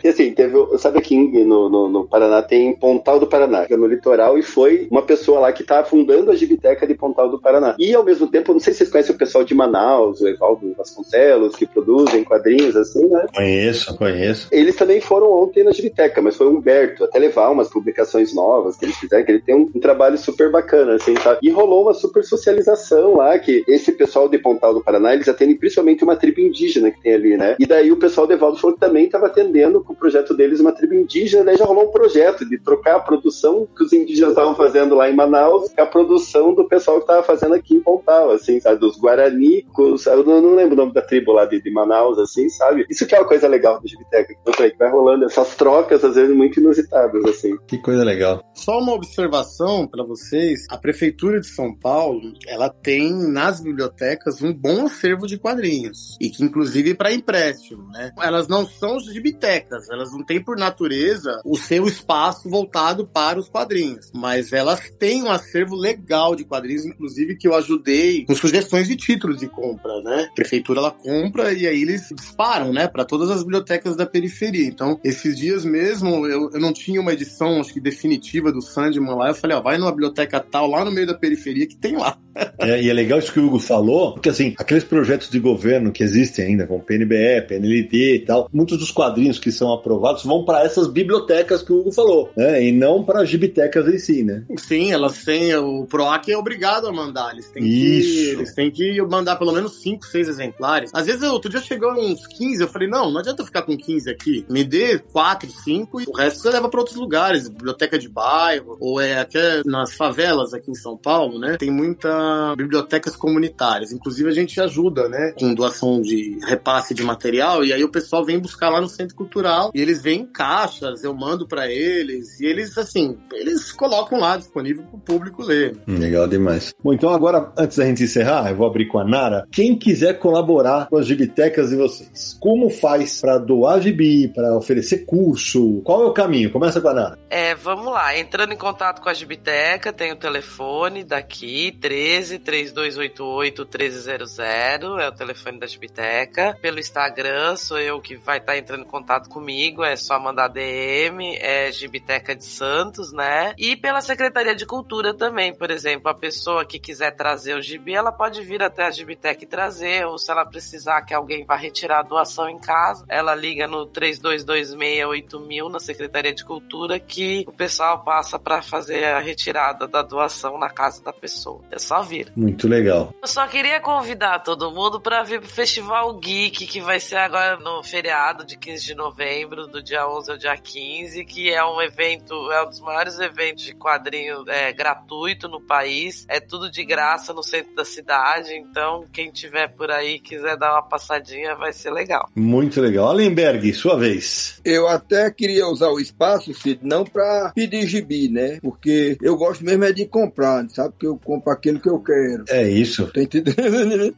E assim, teve, sabe aqui no, no, no Paraná tem Pontal do Paraná, que é no litoral, e foi uma pessoa lá que tá fundando a Gibiteca de Pontal do Paraná. E ao mesmo tempo, não sei se vocês conhecem o pessoal de Manaus, o Evaldo Vasconcelos, que produzem quadrinhos assim, né? Conheço, conheço. Eles também foram ontem na Gibiteca, mas foi o Humberto, até levar umas publicações novas que eles fizeram, que ele tem um, um trabalho super bacana, assim, tá? E rolou uma super socialização lá, que esse pessoal de Pontal do Paraná, eles atendem principalmente uma tribo indígena que tem ali, né? E daí o pessoal do Evaldo falou que também tava atendendo com o projeto deles uma tribo indígena, daí já rolou um projeto de trocar a produção que os indígenas estavam fazendo lá em Manaus com a produção do pessoal que tava fazendo aqui em Pontal, assim, sabe? Dos Guarani, os, eu não lembro o nome da tribo lá de, de Manaus, assim, sabe? Isso que é uma coisa legal do Gibiteca, que vai rolando essas trocas, às vezes, muito inusitadas, assim. Que coisa legal. Só uma observação pra vocês, a Prefeitura de São Paulo, ela tem nas bibliotecas um bom acervo de quadrinhos, e que inclusive para empréstimo, né? Elas não são gibitecas, elas não têm por natureza o seu espaço voltado para os quadrinhos, mas elas têm um acervo legal de quadrinhos, inclusive que eu ajudei com sugestões de títulos de compra, né? A prefeitura, ela compra e aí eles disparam, né? Para todas as bibliotecas da periferia. Então, esses dias mesmo, eu, eu não tinha uma edição, acho que definitiva do Sandman lá, eu falei, ó, vai numa biblioteca tal, lá no meio da periferia que tem lá. É, e é legal isso que o Hugo falou, porque assim, aqueles projetos de governo que existem ainda, como P N B E, P N L D e tal, muitos dos quadrinhos que são aprovados vão para essas bibliotecas que o Hugo falou, né? E não para as gibitecas em si, né? Sim, elas têm, o PROAC é obrigado a mandar, eles têm, isso. Que, eles têm que mandar pelo menos cinco, seis exemplares. Às vezes, outro dia chegou uns quinze, eu falei, não, não adianta ficar com quinze aqui, me dê quatro, cinco e o resto você leva para outros lugares, biblioteca de bairro, ou é até nas favelas aqui em São Paulo, né? Tem muita bibliotecas comunitárias, inclusive a gente ajuda, né? Com doação de repasse de material, e aí o pessoal vem buscar lá no Centro Cultural, e eles vêm em caixas, eu mando pra eles, e eles, assim, eles colocam lá disponível pro público ler. Legal demais. Bom, então agora, antes da gente encerrar, eu vou abrir com a Nara. Quem quiser colaborar com as gibitecas de vocês, como faz pra doar gibi, pra oferecer curso? Qual é o caminho? Começa com a Nara. É, vamos lá. Entrando em contato com a gibiteca, tem o telefone daqui, treze, trinta e dois oitenta e oito, treze zero zero, é o telefone da Gibiteca. Pelo Instagram, sou eu que vai estar entrando em contato comigo, é só mandar D M, é Gibiteca de Santos, né? E pela Secretaria de Cultura também, por exemplo, a pessoa que quiser trazer o gibi, ela pode vir até a Gibiteca e trazer, ou se ela precisar que alguém vá retirar a doação em casa, ela liga no três dois dois seis oito mil na Secretaria de Cultura, que o pessoal passa para fazer a retirada da doação na casa da pessoa. É só vir. Muito legal. Eu só queria convidar todo mundo para vir pro Festival Geek, que vai ser agora no feriado de quinze de novembro, do dia onze ao dia quinze, que é um evento, é um dos maiores eventos de quadrinho é, gratuito no país. É tudo de graça no centro da cidade, então quem tiver por aí quiser dar uma passadinha, vai ser legal. Muito legal. Alemberg, sua vez. Eu até queria usar o espaço, Cid, não para pedir gibi, né? Porque eu gosto mesmo é de comprar, sabe? Porque eu compro aquilo que eu quero. É isso. Tem tido...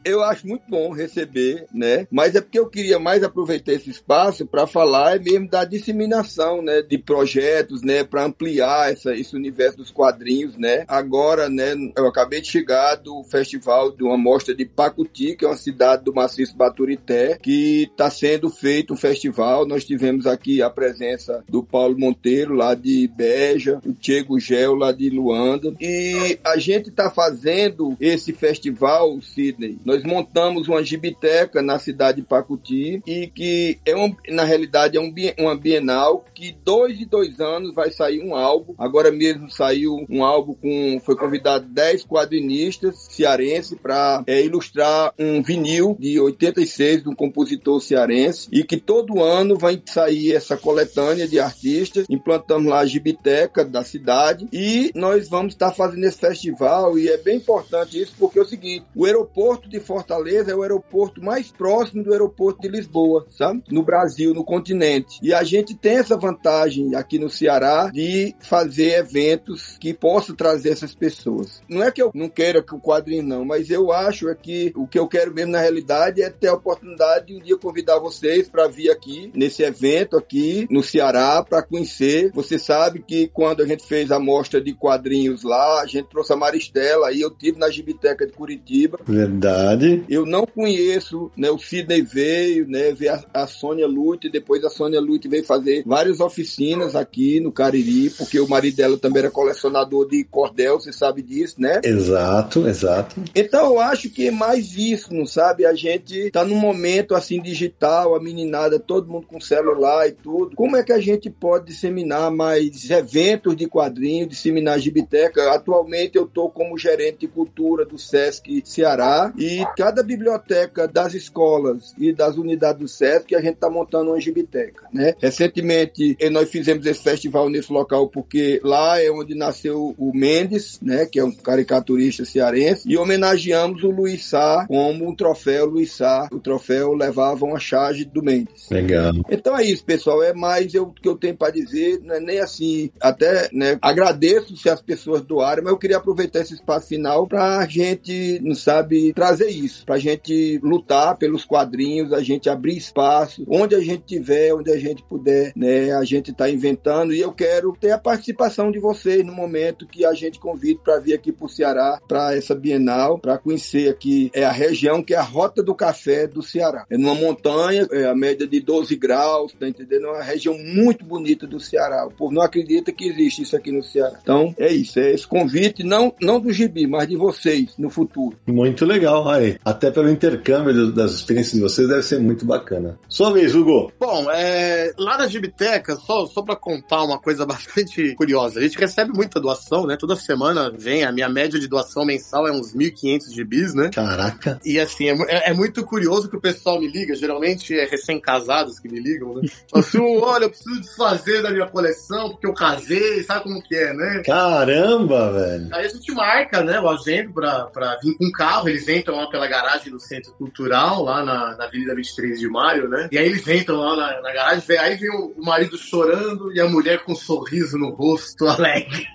Eu acho muito bom receber, né? Mas é porque eu queria mais aproveitar esse espaço para falar mesmo da disseminação, né? De projetos, né? Para ampliar essa, esse universo dos quadrinhos, né? Agora, né? Eu acabei de chegar do festival de uma mostra de Pacuti, que é uma cidade do Maciço Baturité, que está sendo feito um festival. Nós tivemos aqui a presença do Paulo Monteiro, lá de Beja, o Diego Gel, lá de Luanda. E a gente está fazendo Fazendo esse festival, Sidney, nós montamos uma gibiteca na cidade de Pacuti, e que é um, na realidade é um, uma bienal que dois e dois anos vai sair um álbum. Agora mesmo saiu um álbum com, foi convidado dez quadrinistas cearenses para é, ilustrar um vinil de oitenta e seis de um compositor cearense, e que todo ano vai sair essa coletânea de artistas. Implantamos lá a gibiteca da cidade e nós vamos estar fazendo esse festival, e é bem importante isso, porque é o seguinte, o aeroporto de Fortaleza é o aeroporto mais próximo do aeroporto de Lisboa, sabe? No Brasil, no continente. E a gente tem essa vantagem aqui no Ceará de fazer eventos que possam trazer essas pessoas. Não é que eu não queira que o quadrinho não, mas eu acho é que o que eu quero quero mesmo, na realidade, é ter a oportunidade de um dia convidar vocês para vir aqui, nesse evento aqui no Ceará, para conhecer. Você sabe que quando a gente fez a mostra de quadrinhos lá, a gente trouxe a Maristela, aí eu tive na Gibiteca de Curitiba. Verdade. Eu não conheço, né, o Sidney veio, né, veio a, a Sônia Lute, depois a Sônia Lute veio fazer várias oficinas aqui no Cariri, porque o marido dela também era colecionador de cordel, você sabe disso, né? Exato, exato. Então eu acho que é mais isso, não sabe? A gente tá num momento assim digital, a meninada, todo mundo com celular e tudo. Como é que a gente pode disseminar mais eventos de quadrinhos, disseminar a Gibiteca? Atualmente eu tô como gerente de cultura do Sesc Ceará e cada biblioteca das escolas e das unidades do Sesc a gente tá montando uma Gibiteca, né? Recentemente nós fizemos esse festival nesse local porque lá é onde nasceu o Mendes, né? Que é um caricaturista cearense, e homenageamos o Luiz Sá como um troféu Luiz Sá. O troféu levava uma charge do Mendes. Legal. Então é isso, pessoal. É mais o que eu tenho para dizer. Não é nem assim. Até, né, agradeço se as pessoas doarem, mas eu queria aproveitar esse espaço final para a gente, não sabe, trazer isso. Para a gente lutar pelos quadrinhos, a gente abrir espaço. Onde a gente tiver, onde a gente puder, né, a gente está inventando. E eu quero ter a participação de vocês no momento que a gente convida para vir aqui para o Ceará, para essa Bienal, para conhecer aqui é a região que é a Rota do Café do Ceará. É numa montanha, é a média de doze graus, tá entendendo? É uma região muito bonita do Ceará. O povo não acredita que existe isso aqui no Ceará. Então, é isso. É esse convite, não, não do Gibi, mas de vocês, no futuro. Muito legal, aí. Até pelo intercâmbio do, das experiências de vocês, deve ser muito bacana. Sua vez, Hugo. Bom, é, lá na Gibiteca, só, só para contar uma coisa bastante curiosa, a gente recebe muita doação, né? Toda semana vem, a minha média de doação mensal é uns mil e quinhentos gibis, né? Caraca! E assim, é, é muito curioso que o pessoal me liga, geralmente é recém-casados que me ligam, né? Assim, olha, eu preciso desfazer da minha coleção, porque eu casei, sabe como que é, né? Caramba, velho! Aí a gente marca, né, o agenda pra, pra vir com um carro, eles entram lá pela garagem do Centro Cultural, lá na, na Avenida vinte e três de Maio, né? E aí eles entram lá na, na garagem, aí vem o, o marido chorando e a mulher com um sorriso no rosto, alegre,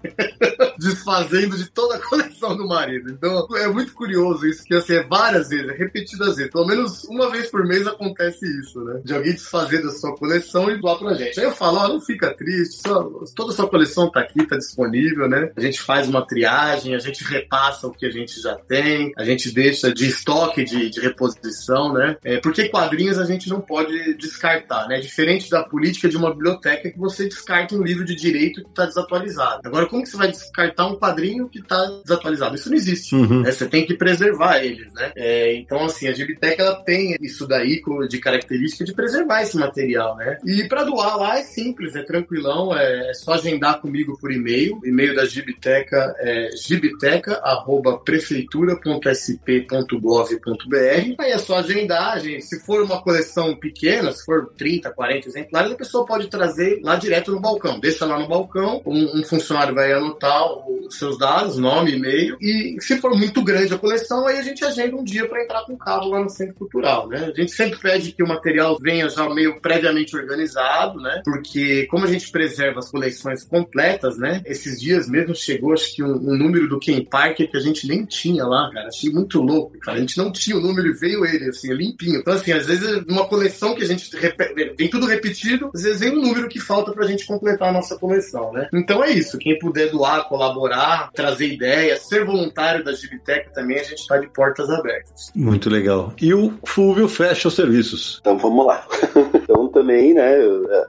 desfazendo de toda a coleção do marido. Então, é muito curioso isso, que assim, é várias vezes, é repetidas vezes. Pelo menos uma vez por mês acontece isso, né? De alguém desfazer da sua coleção e doar pra gente. Aí eu falo, ó, não fica triste, só, toda a sua coleção tá aqui, tá disponível, né? A gente faz uma triagem, a gente repassa o que a gente já tem, a gente deixa de estoque, de, de reposição, né? É, porque quadrinhos a gente não pode descartar, né? É diferente da política de uma biblioteca que você descarta um livro de direito que tá desatualizado. Agora, como que você vai descartar um quadrinho que tá desatualizado? Isso não existe. Uhum. Né? Você tem que preservar eles, né? É, então, assim, a Gibiteca, ela tem isso daí de característica de preservar esse material, né? E pra doar lá é simples, é tranquilão, é só agendar comigo por e-mail. O e-mail da Gibiteca é gibiteca arroba prefeitura ponto s p ponto gov ponto b r. Aí é só agendar, gente. Se for uma coleção pequena, se for trinta, quarenta exemplares, a pessoa pode trazer lá direto no balcão. Deixa lá no balcão, um, um funcionário vai anotar os seus dados, nome, e-mail, e se for muito grande a coleção, aí a gente agenda um dia pra entrar com o carro lá no Centro Cultural, né? A gente sempre pede que o material venha já meio previamente organizado, né? Porque como a gente preserva as coleções completas, né? Esses dias mesmo chegou, acho que um, um número do Ken Parker que a gente nem tinha lá, cara. Achei muito louco, cara. A gente não tinha o número e veio ele, assim, limpinho. Então, assim, às vezes numa coleção que a gente rep... vem tudo repetido, às vezes vem um número que falta pra gente completar a nossa coleção, né? Então é isso. Quem puder doar, colaborar, trazer ideias, ser voluntário da Gibiteca também, a gente tá de portas abertas. Muito legal. E o Fulvio fecha os serviços. Então vamos lá. Então também, né,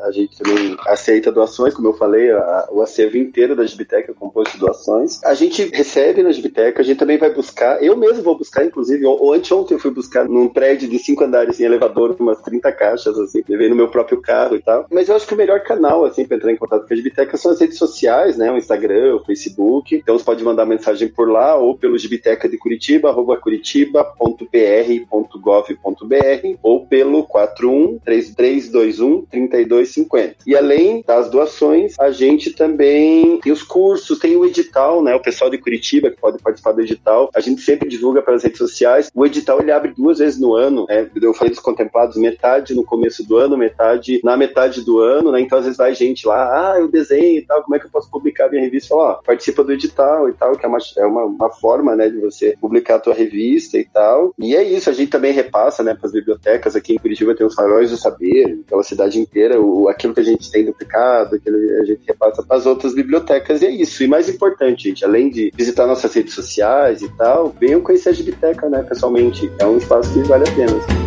a gente também aceita doações, como eu falei, a, o acervo inteiro da Gibiteca é composto de doações. A gente recebe na Gibiteca, a gente também vai buscar, eu mesmo vou buscar, inclusive, ou anteontem eu fui buscar num prédio de cinco andares em elevador, umas trinta caixas, assim, levei no meu próprio carro e tal. Mas eu acho que o melhor canal, assim, pra entrar em contato com a Gibiteca são as redes sociais, né, o Instagram, o Facebook. Então você pode mandar mensagem por lá ou pelo Gibiteca de Curitiba, arroba curitiba ponto b r ponto gov ponto b r ou pelo quatro um três três dois três dois um, trinta e dois cinquenta. E além das doações, a gente também tem os cursos, tem o edital, né? O pessoal de Curitiba que pode participar do edital, a gente sempre divulga pelas redes sociais. O edital, ele abre duas vezes no ano, né? Eu falei dos contemplados, metade no começo do ano, metade na metade do ano, né? Então às vezes vai gente lá, ah, eu desenho e tal, como é que eu posso publicar minha revista? Fala, ó, participa do edital e tal, que é uma, é uma, uma forma, né, de você publicar a tua revista e tal. E é isso, a gente também repassa, né, para as bibliotecas. Aqui em Curitiba tem os Faróis do Saber, pela cidade inteira, o, aquilo que a gente tem duplicado, aquilo que a gente repassa para as outras bibliotecas, e é isso. E mais importante, gente, além de visitar nossas redes sociais e tal, venham conhecer a Gibiteca, né, pessoalmente. É um espaço que vale a pena, assim.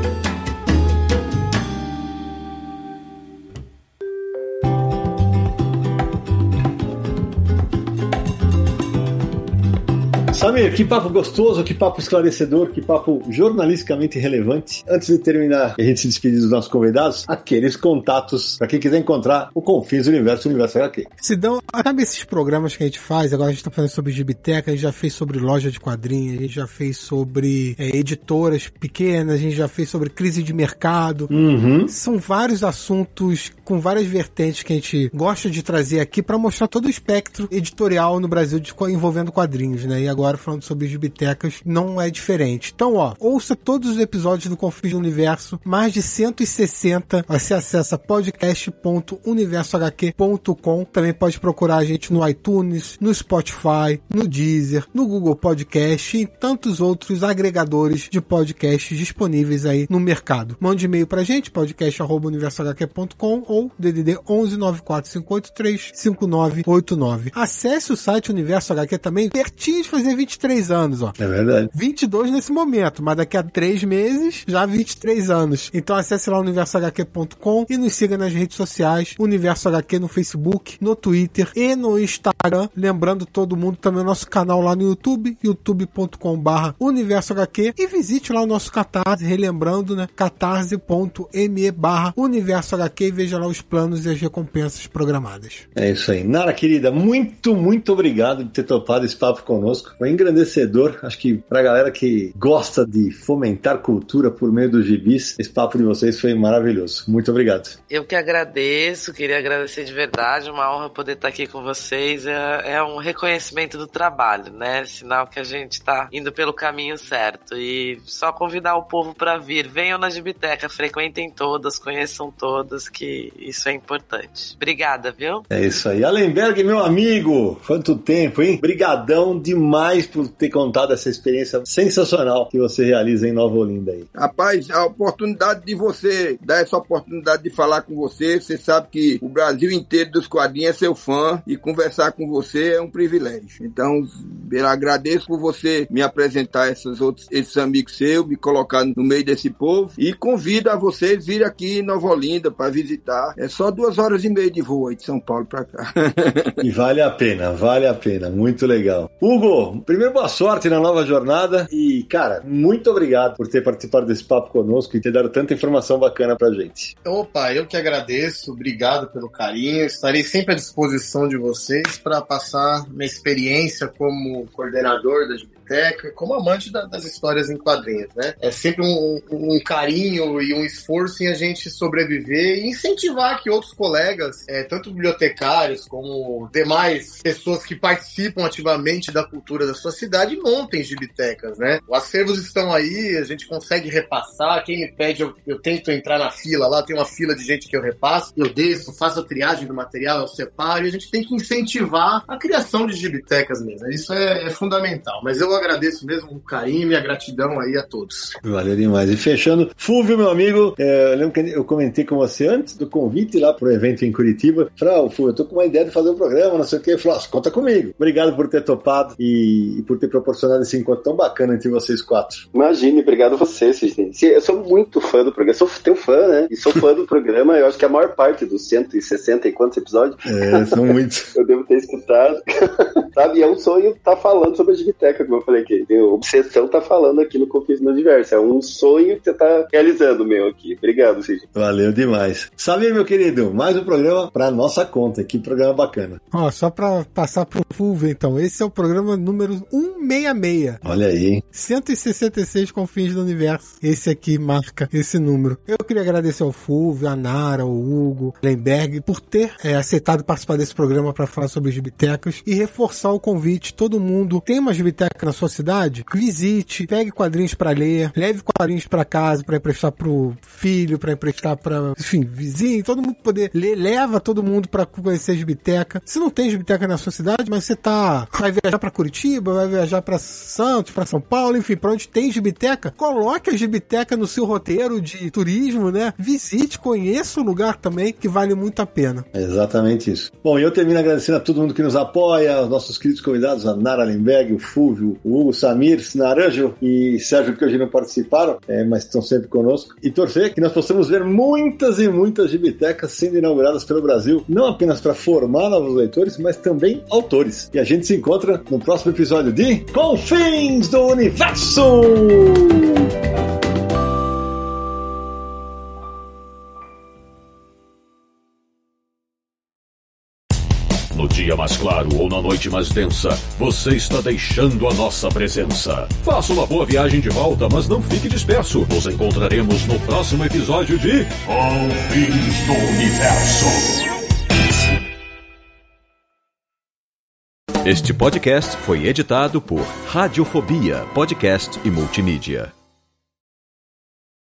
Samir, que papo gostoso, que papo esclarecedor, que papo jornalisticamente relevante. Antes de terminar e a gente se despedir dos nossos convidados, aqueles contatos para quem quiser encontrar o Confins Universo, o Universo H Q. Sidão, acaba esses programas que a gente faz, agora a gente está fazendo sobre Gibiteca, a gente já fez sobre loja de quadrinhos, a gente já fez sobre é, editoras pequenas, a gente já fez sobre crise de mercado. Uhum. São vários assuntos com várias vertentes que a gente gosta de trazer aqui para mostrar todo o espectro editorial no Brasil de, envolvendo quadrinhos, né? E agora falando sobre gibitecas, não é diferente. Então, ó, ouça todos os episódios do Confins do Universo, mais de cento e sessenta. Você acessa podcast ponto universo h q ponto com. Também pode procurar a gente no iTunes, no Spotify, no Deezer, no Google Podcast e em tantos outros agregadores de podcasts disponíveis aí no mercado. Mande e-mail pra gente, podcast arroba universo h q ponto com ou D D D um um nove quatro cinco oito três cinco nove oito nove. Acesse o site Universo H Q também, pertinho de fazer vinte e três anos, ó. É verdade. vinte e dois nesse momento, mas daqui a três meses já vinte e três anos. Então acesse lá universo h q ponto com e nos siga nas redes sociais, Universo H Q no Facebook, no Twitter e no Instagram. Lembrando todo mundo também o nosso canal lá no YouTube, youtube ponto com barra universo h q, e visite lá o nosso Catarse, relembrando, né, catarse ponto m e barra universo h q, e veja lá os planos e as recompensas programadas. É isso aí. Nara, querida, muito, muito obrigado por ter topado esse papo conosco. Foi engrandecedor, acho que pra galera que gosta de fomentar cultura por meio dos gibis, esse papo de vocês foi maravilhoso. Muito obrigado. Eu que agradeço, queria agradecer de verdade, uma honra poder estar aqui com vocês. É, é um reconhecimento do trabalho, né? Sinal que a gente tá indo pelo caminho certo. E só convidar o povo pra vir. Venham na Gibiteca, frequentem todas, conheçam todas, que isso é importante. Obrigada, viu? É isso aí. Alemberg, meu amigo, quanto tempo, hein? Brigadão demais por ter contado essa experiência sensacional que você realiza em Nova Olinda aí. Rapaz, a oportunidade de você dar essa oportunidade de falar com você, você sabe que o Brasil inteiro dos quadrinhos é seu fã, e conversar com você é um privilégio. Então, eu agradeço por você me apresentar esses outros, esses amigos seus, me colocar no meio desse povo, e convido a vocês vir aqui em Nova Olinda para visitar. É só duas horas e meia de voo aí de São Paulo para cá. E vale a pena, vale a pena. Muito legal. Hugo, primeiro, boa sorte na nova jornada e, cara, muito obrigado por ter participado desse papo conosco e ter dado tanta informação bacana pra gente. Opa, eu que agradeço, obrigado pelo carinho, estarei sempre à disposição de vocês para passar minha experiência como coordenador da Gibiteca, como amante da, das histórias em quadrinhos, né? É sempre um, um carinho e um esforço em a gente sobreviver e incentivar que outros colegas, é, tanto bibliotecários como demais pessoas que participam ativamente da cultura da sua cidade, montem gibitecas, né? Os acervos estão aí, a gente consegue repassar, quem me pede, eu, eu tento entrar na fila lá, tem uma fila de gente que eu repasso, eu desço, faço a triagem do material, eu separo, e a gente tem que incentivar a criação de gibitecas mesmo, isso é, é fundamental, mas eu agradeço mesmo o carinho e minha gratidão aí a todos. Valeu demais, e fechando, Fulvio, meu amigo, é, eu lembro que eu comentei com você antes do convite lá pro evento em Curitiba, falei, oh, Fulvio, eu tô com uma ideia de fazer um programa, não sei o que, eu falei, oh, conta comigo, obrigado por ter topado e e por ter proporcionado esse encontro tão bacana entre vocês quatro. Imagine, obrigado a vocês, gente. Eu sou muito fã do programa, sou teu fã, né? E sou fã do programa, eu acho que a maior parte dos cento e sessenta e quantos episódios. É, são muitos. Eu devo ter escutado. Sabe, e é um sonho estar falando sobre a Gibiteca, como eu falei que obsessão tá falando aquilo que eu fiz no Diverso. É um sonho que você tá realizando, meu, aqui. Obrigado, Cid. Valeu demais. Samir, meu querido, mais um programa pra nossa conta. Que programa bacana. Ó, só pra passar pro Fulvio, então. Esse é o programa número cento e sessenta e seis. Olha aí. cento e sessenta e seis confins do universo. Esse aqui marca esse número. Eu queria agradecer ao Fulvio, a Nara, ao Hugo, a Alemberg, por ter é, aceitado participar desse programa pra falar sobre gibitecas e reforçar o convite. Todo mundo tem uma gibiteca na sua cidade? Visite, pegue quadrinhos pra ler, leve quadrinhos pra casa, pra emprestar pro filho, pra emprestar pra, enfim, vizinho, todo mundo poder ler, leva todo mundo pra conhecer a gibiteca. Se não tem gibiteca na sua cidade, mas você tá, vai viajar pra Curitiba, vai viajar pra Santos, pra São Paulo, enfim, pra onde tem gibiteca, coloque a gibiteca no seu roteiro de turismo, né? Visite, conheça o lugar também, que vale muito a pena. É exatamente isso. Bom, eu termino agradecendo a todo mundo que nos apoia, aos nossos queridos convidados, a Nara Alemberg, o Fulvio, o Hugo, Samir, Naranjo e Sérgio, que hoje não participaram, é, mas estão sempre conosco. E torcer que nós possamos ver muitas e muitas gibitecas sendo inauguradas pelo Brasil, não apenas para formar novos leitores, mas também autores. E a gente se encontra no próximo episódio de Confins do Universo! No dia mais claro ou na noite mais densa, você está deixando a nossa presença. Faça uma boa viagem de volta, mas não fique disperso. Nos encontraremos no próximo episódio de Confins do Universo. Este podcast foi editado por Radiofobia, podcast e multimídia.